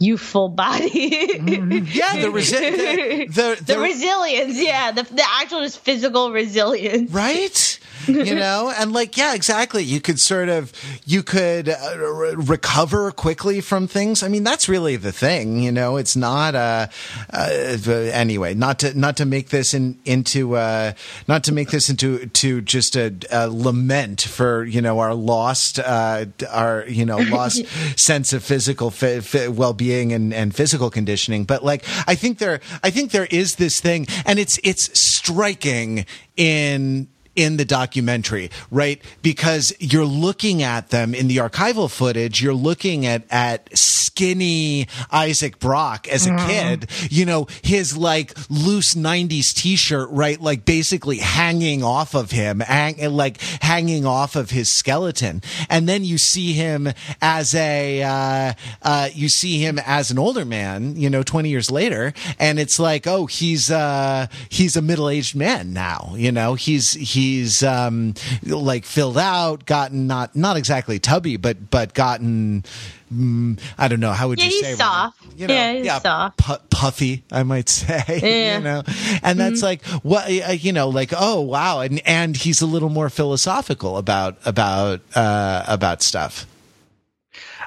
youthful body. Mm-hmm. Yeah. The, resi- the, the, the, the resilience. Yeah. The, the actual just physical resilience. Right. You know, and like, yeah, exactly. You could sort of, you could uh, re- recover quickly from things. I mean, that's really the thing, you know, it's not, uh, uh anyway, not to, not to make this in, into, uh, not to make this into, to just a, a lament for, you know, our lost, uh, our, you know, lost sense of physical fi- fi- well-being and, and physical conditioning. But like, I think there, I think there is this thing and it's, it's striking in, in the documentary, right? Because you're looking at them in the archival footage, you're looking at, at skinny Isaac Brock as a mm. kid, you know, his like loose nineties t-shirt, right? Like basically hanging off of him hang, like hanging off of his skeleton. And then you see him as a, uh, uh, you see him as an older man, you know, twenty years later. And it's like, oh, he's, uh, he's a middle-aged man now, you know, he's, he, He's um, like filled out, gotten not not exactly tubby, but but gotten mm, I don't know how would yeah, you he's say soft. Right? You know, yeah, he's yeah, soft, pu- puffy, I might say. Yeah. You know, and that's mm-hmm. like what uh, you know, like oh wow, and and he's a little more philosophical about about uh, about stuff.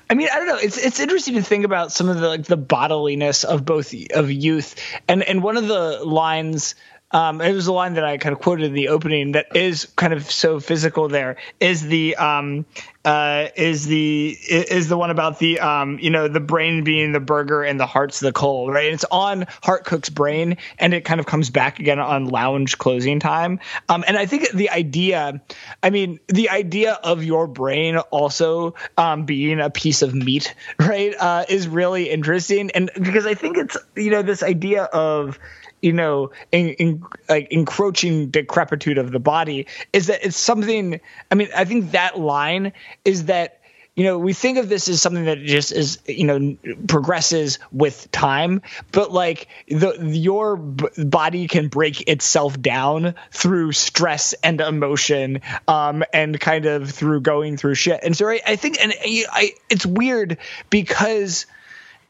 I mean, I don't know. It's it's interesting to think about some of the like the bodiliness of both of youth, and and one of the lines. Um, it was a line that I kind of quoted in the opening that is kind of so physical. There is the um, uh, is the is the one about the um, you know the brain being the burger and the heart's the coal, right? And it's on Hart Cook's brain, and it kind of comes back again on Lounge Closing Time. Um, and I think the idea, I mean, the idea of your brain also um, being a piece of meat, right, uh, is really interesting, and because I think it's you know this idea of you know, in, in, like encroaching decrepitude of the body is that it's something, I mean, I think that line is that, you know, we think of this as something that just is, you know, progresses with time, but like the, your b- body can break itself down through stress and emotion, um, and kind of through going through shit. And so I, I think, and I, I, it's weird because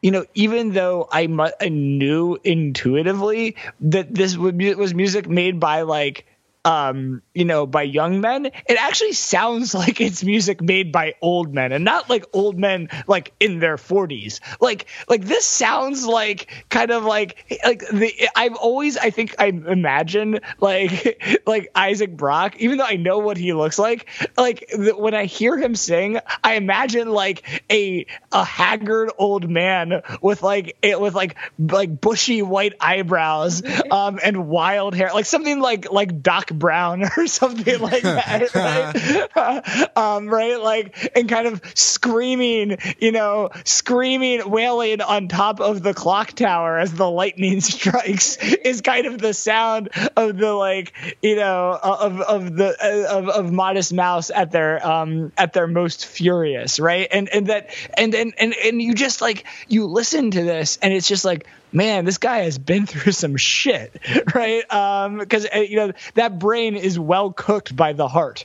you know, even though I, mu- I knew intuitively that this was music made by like um, you know, by young men, it actually sounds like it's music made by old men, and not like old men like in their forties. Like, like this sounds like kind of like like the I've always I think I imagine like like Isaac Brock, even though I know what he looks like. Like the, when I hear him sing, I imagine like a a haggard old man with like it with like like bushy white eyebrows um, and wild hair, like something like like Doc Brown or something like that, right? um, right, like, and kind of screaming, you know, screaming, wailing on top of the clock tower as the lightning strikes is kind of the sound of the like, you know, of of the of, of Modest Mouse at their um at their most furious, right? And and that and and and and you just like you listen to this and it's just like, man, this guy has been through some shit, right? Because, um, you know, that brain is well cooked by the heart.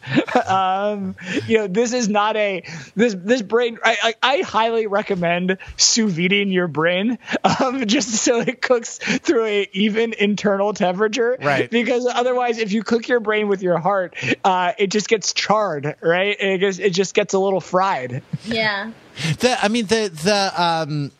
um, you know, this is not a – this this brain – I I highly recommend sous videing your brain um, just so it cooks through an even internal temperature. Right. Because otherwise, if you cook your brain with your heart, uh, it just gets charred, right? It just, it just gets a little fried. Yeah. The, I mean, the the – um.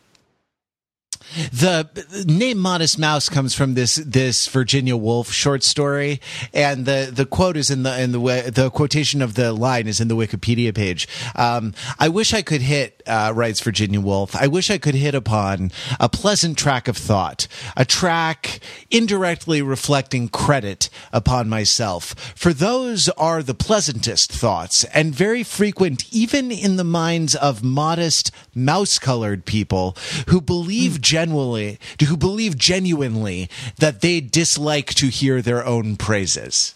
The name Modest Mouse comes from this this Virginia Woolf short story, and the, the quote is in the in the the quotation of the line is in the Wikipedia page. Um, I wish I could hit, uh, writes Virginia Woolf, I wish I could hit upon a pleasant track of thought, a track indirectly reflecting credit upon myself, for those are the pleasantest thoughts and very frequent even in the minds of modest mouse-colored people who believe. Mm. Genuinely, who believe genuinely that they dislike to hear their own praises,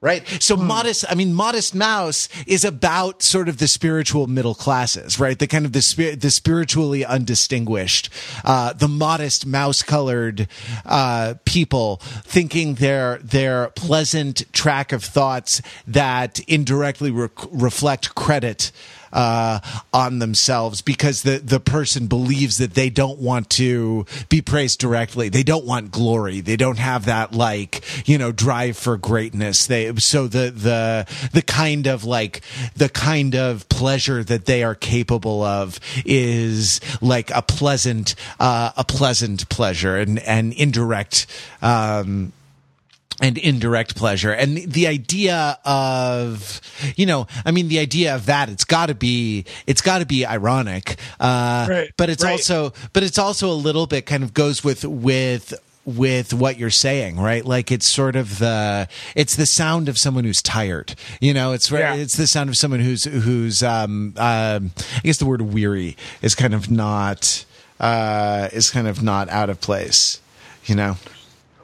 right? So mm. modest, I mean, Modest Mouse is about sort of the spiritual middle classes, right? The kind of the spirit, the spiritually undistinguished, uh, the modest mouse-colored uh, people thinking their their pleasant track of thoughts that indirectly re- reflect credit. Uh, on themselves because the, the person believes that they don't want to be praised directly. They don't want glory. They don't have that like, you know, drive for greatness. They so the the the kind of like the kind of pleasure that they are capable of is like a pleasant uh, a pleasant pleasure and and indirect um and indirect pleasure. And the idea of, you know, I mean, the idea of that, it's gotta be, it's gotta be ironic. Uh, right, but it's right. also, but it's also a little bit kind of goes with, with, with what you're saying, right? Like it's sort of the, it's the sound of someone who's tired, you know, it's, yeah. it's the sound of someone who's, who's, um, um, I guess the word weary is kind of not, uh, is kind of not out of place, you know?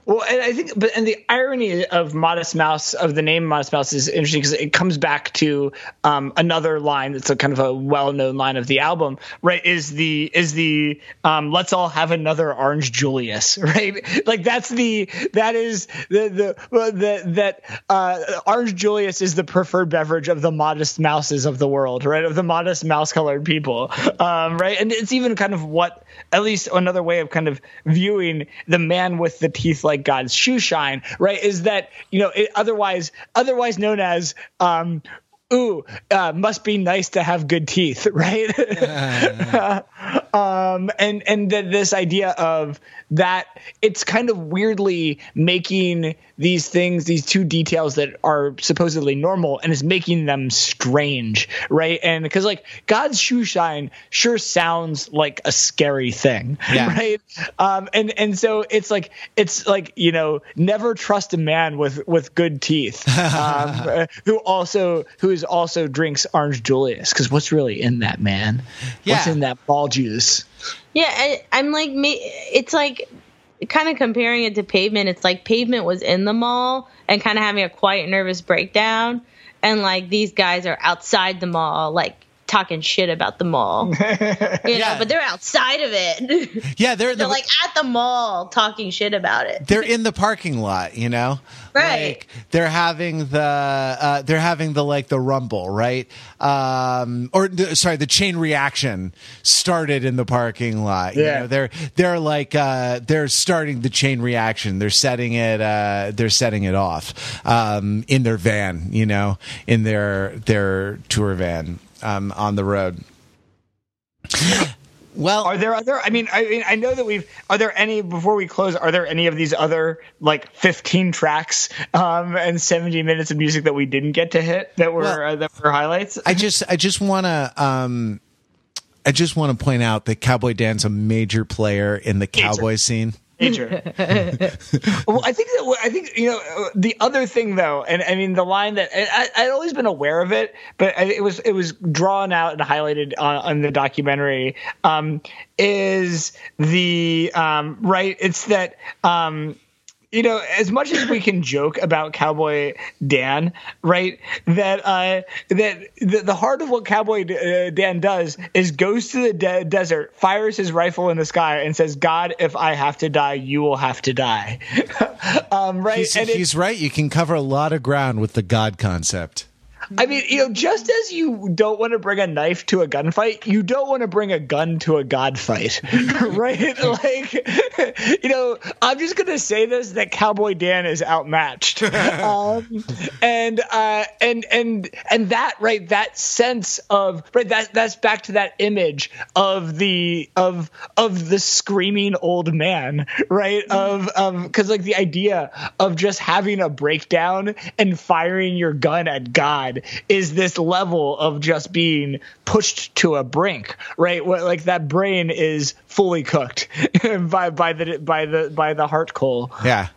Well, and I think, but and the irony of Modest Mouse, of the name Modest Mouse, is interesting because it comes back to um, another line that's a kind of a well-known line of the album, right? Is the is the um, let's all have another Orange Julius, right? Like that's the that is the the, the that uh, Orange Julius is the preferred beverage of the modest mouses of the world, right? Of the modest mouse-colored people, um, right? And it's even kind of what at least another way of kind of viewing the man with the teeth like. Like God's shoe shine, right? Is that, you know, it otherwise otherwise known as um ooh uh, must be nice to have good teeth, right? Yeah. um and and the, this idea of that it's kind of weirdly making these things, these two details that are supposedly normal, and it's making them strange, right? And because like God's shoe shine sure sounds like a scary thing, yeah. right? Um, and and so it's like it's like you know never trust a man with with good teeth um, who also who is also drinks Orange Julius, because what's really in that man? Yeah. What's in that ball juice? Yeah, I, I'm like me. It's like. Kind of comparing it to Pavement, it's like Pavement was in the mall and kind of having a quiet nervous breakdown, and like these guys are outside the mall like talking shit about the mall. You yeah. know, but they're outside of it. Yeah, they're, they're the, like at the mall talking shit about it. They're in the parking lot, you know? Right. Like, they're having the uh, they're having the like the rumble, right? Um, or sorry, the chain reaction started in the parking lot. Yeah. You know, they're they're like uh, they're starting the chain reaction. They're setting it uh, they're setting it off um, in their van, you know, in their their tour van. Um, on the road. Well, are there other? I mean, I mean, I know that we've. Are there any before we close? Are there any of these other like fifteen tracks um, and seventy minutes of music that we didn't get to hit that were well, uh, that were highlights? I just, I just want to. Um, I just want to point out that Cowboy Dan's a major player in the cowboy major. scene. Nature. Well, I think that I think you know the other thing though, and I mean the line that I, I'd always been aware of it, but I, it was it was drawn out and highlighted on, on the documentary um, is the um, right. It's that. Um, You know, as much as we can joke about Cowboy Dan, right, that uh, that the, the heart of what Cowboy uh, Dan does is goes to the de- desert, fires his rifle in the sky, and says, God, if I have to die, you will have to die. um, right? He's, and he's it, right. You can cover a lot of ground with the God concept. I mean, you know, just as you don't want to bring a knife to a gunfight, you don't want to bring a gun to a God fight, right? Like, you know, I'm just going to say this, that Cowboy Dan is outmatched. um, and, uh, and, and, and that, right, that sense of, right, that, that's back to that image of the, of, of the screaming old man, right? Of, of, cause like the idea of just having a breakdown and firing your gun at God is this level of just being pushed to a brink, right? Where, like that brain is fully cooked by by the by the by the heart coal. Yeah,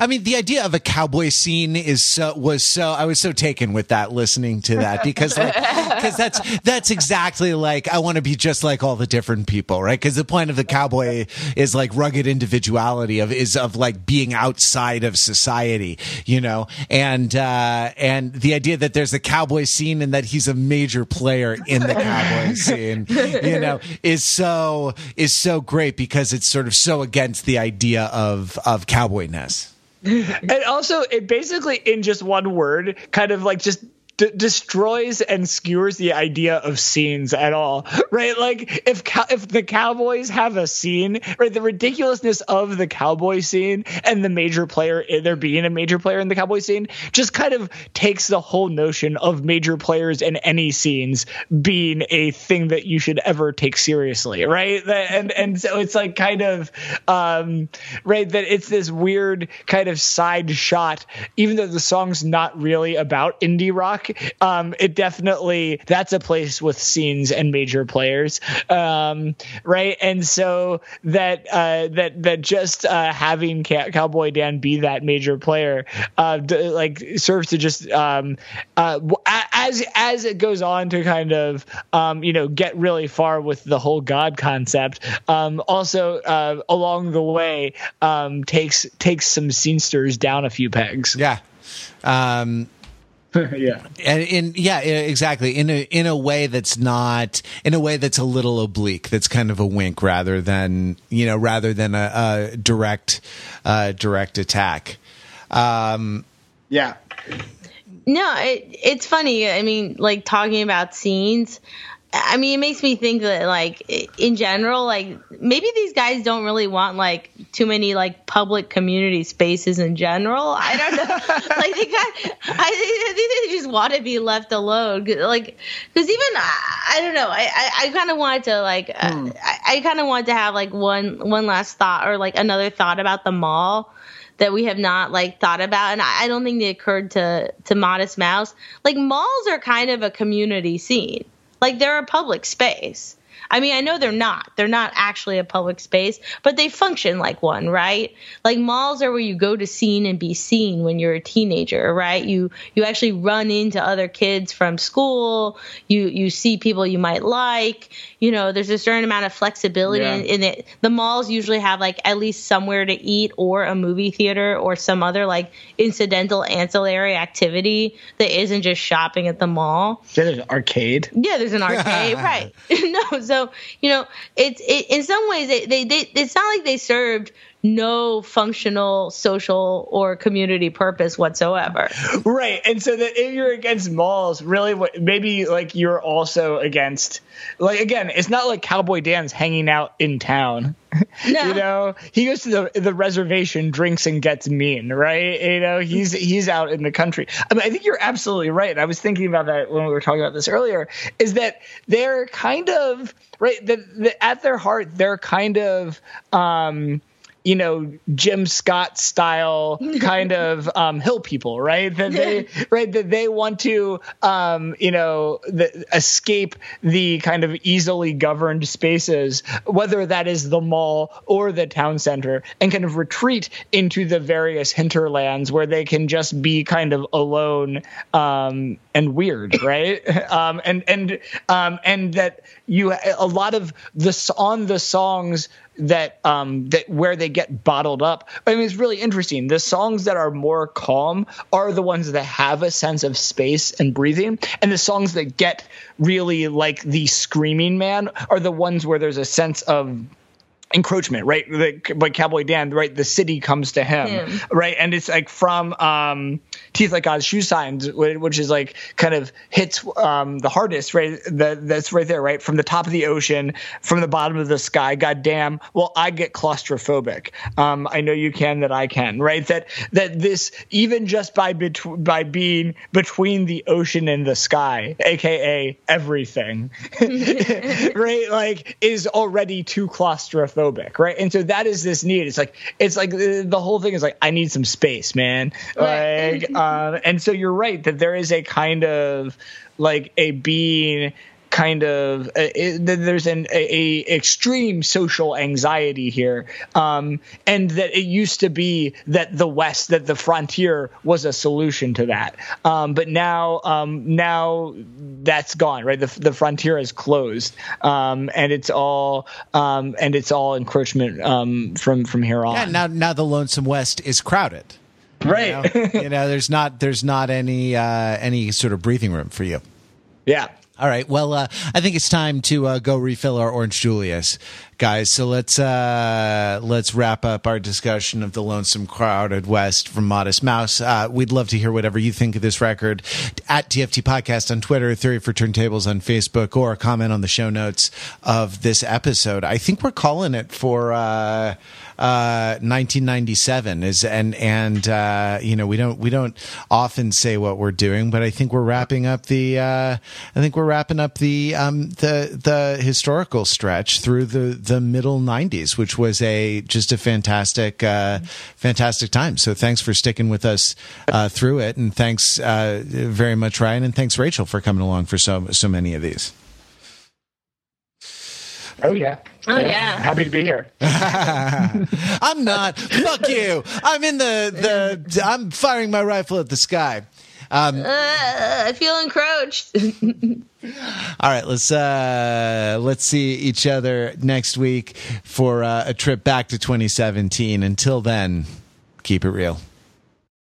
I mean the idea of a cowboy scene is so was so I was so taken with that listening to that because like because that's that's exactly like I want to be just like all the different people, right? Because the point of the cowboy is like rugged individuality of is of like being outside of society, you know, and uh, and the idea that there's a cowboy scene and that he's a major player in the cowboy scene, you know, is so is so great because it's sort of so against the idea of of cowboyness. And also, it basically, in just one word, kind of like just d- destroys and skewers the idea of scenes at all, right? Like, if co- if the Cowboys have a scene, right, the ridiculousness of the cowboy scene and the major player, there being a major player in the cowboy scene, just kind of takes the whole notion of major players in any scenes being a thing that you should ever take seriously, right? And and so it's like kind of, um, right, that it's this weird kind of side shot, even though the song's not really about indie rock. Um, it definitely that's a place with scenes and major players, um, right? And so that uh, that that just uh, having Ca- Cowboy Dan be that major player, uh, d- like serves to just um, uh, as as it goes on to kind of um, you know get really far with the whole God concept. Um, also uh, along the way um, takes takes some scenesters down a few pegs. Yeah. Um... yeah, and in yeah, exactly. In a in a way that's not in a way that's a little oblique. That's kind of a wink rather than you know rather than a, a direct uh, direct attack. Um, yeah. No, it, it's funny. I mean, like talking about scenes. I mean, it makes me think that, like, in general, like, maybe these guys don't really want, like, too many, like, public community spaces in general. I don't know. like, they got, I think they just want to be left alone. Like, because even, I don't know, I, I, I kind of wanted to, like, hmm. I, I kind of wanted to have, like, one, one last thought or, like, another thought about the mall that we have not, like, thought about. And I, I don't think it occurred to, to Modest Mouse. Like, malls are kind of a community scene. Like, they're a public space. I mean, I know they're not. They're not actually a public space, but they function like one, right? Like malls are where you go to scene and be seen when you're a teenager, right? You you actually run into other kids from school. You you see people you might like. You know, there's a certain amount of flexibility yeah. in, in it. The malls usually have like at least somewhere to eat or a movie theater or some other like incidental ancillary activity that isn't just shopping at the mall. There's an arcade. Yeah, there's an arcade, right? No, so. So, you know, it's it, in some ways they, they, they it's not like they served no functional social or community purpose whatsoever. Right. And so that if you're against malls, really, what, maybe like you're also against like, again, it's not like Cowboy Dan's hanging out in town. No. You know, he goes to the the reservation, drinks and gets mean, right? You know, he's he's out in the country. I mean, I think you're absolutely right. I was thinking about that when we were talking about this earlier, is that they're kind of right. The, the, at their heart, they're kind of, um, you know, Jim Scott style kind of um, hill people, right? That they, right, that they want to, um, you know, the, escape the kind of easily governed spaces, whether that is the mall or the town center, and kind of retreat into the various hinterlands where they can just be kind of alone um, and weird, right? um, and and um, and that you a lot of the on the songs. That um that where they get bottled up. I mean, it's really interesting. The songs that are more calm are the ones that have a sense of space and breathing, and the songs that get really like the screaming man are the ones where there's a sense of encroachment, right? Like, like Cowboy Dan, right? The city comes to him, him. Right? And it's like from um, Teeth Like God's Shoe Signs, which is like kind of hits um, the hardest, right? The, that's right there, right? From the top of the ocean, from the bottom of the sky, goddamn, well, I get claustrophobic. Um, I know you can, that I can, right? That that this, even just by bet- by being between the ocean and the sky, aka everything, right? Like, is already too claustrophobic. Right. And so that is this need. It's like it's like the whole thing is like, I need some space, man. Like, um, and so you're right that there is a kind of like a being kind of a, it, there's an a, a extreme social anxiety here. Um, and that it used to be that the West, that the frontier was a solution to that. Um, but now um, now that's gone. Right. The, the frontier is closed. Um, and it's all um, and it's all encroachment um, from from here on. Yeah, now, now the Lonesome West is crowded. Right. You know, you know there's not there's not any uh, any sort of breathing room for you. Yeah. All right. Well, uh, I think it's time to uh, go refill our Orange Julius, guys. So let's uh, let's wrap up our discussion of The Lonesome Crowded West from Modest Mouse. Uh, we'd love to hear whatever you think of this record at T F T Podcast on Twitter, Theory for Turntables on Facebook, or a comment on the show notes of this episode. I think we're calling it for uh, uh, nineteen ninety-seven. Is and and uh, you know we don't we don't often say what we're doing, but I think we're wrapping up the uh, I think we're wrapping up the um, the the historical stretch through the. the middle nineties, which was a just a fantastic uh fantastic time. So thanks for sticking with us uh through it, and thanks uh very much, Ryan, and thanks, Rachel, for coming along for so so many of these. Oh yeah. Oh yeah. Happy to be here. I'm not. Fuck you. I'm in the the I'm firing my rifle at the sky. Um, uh, I feel encroached. All right, let's uh, let's see each other next week for uh, a trip back to twenty seventeen. Until then, keep it real.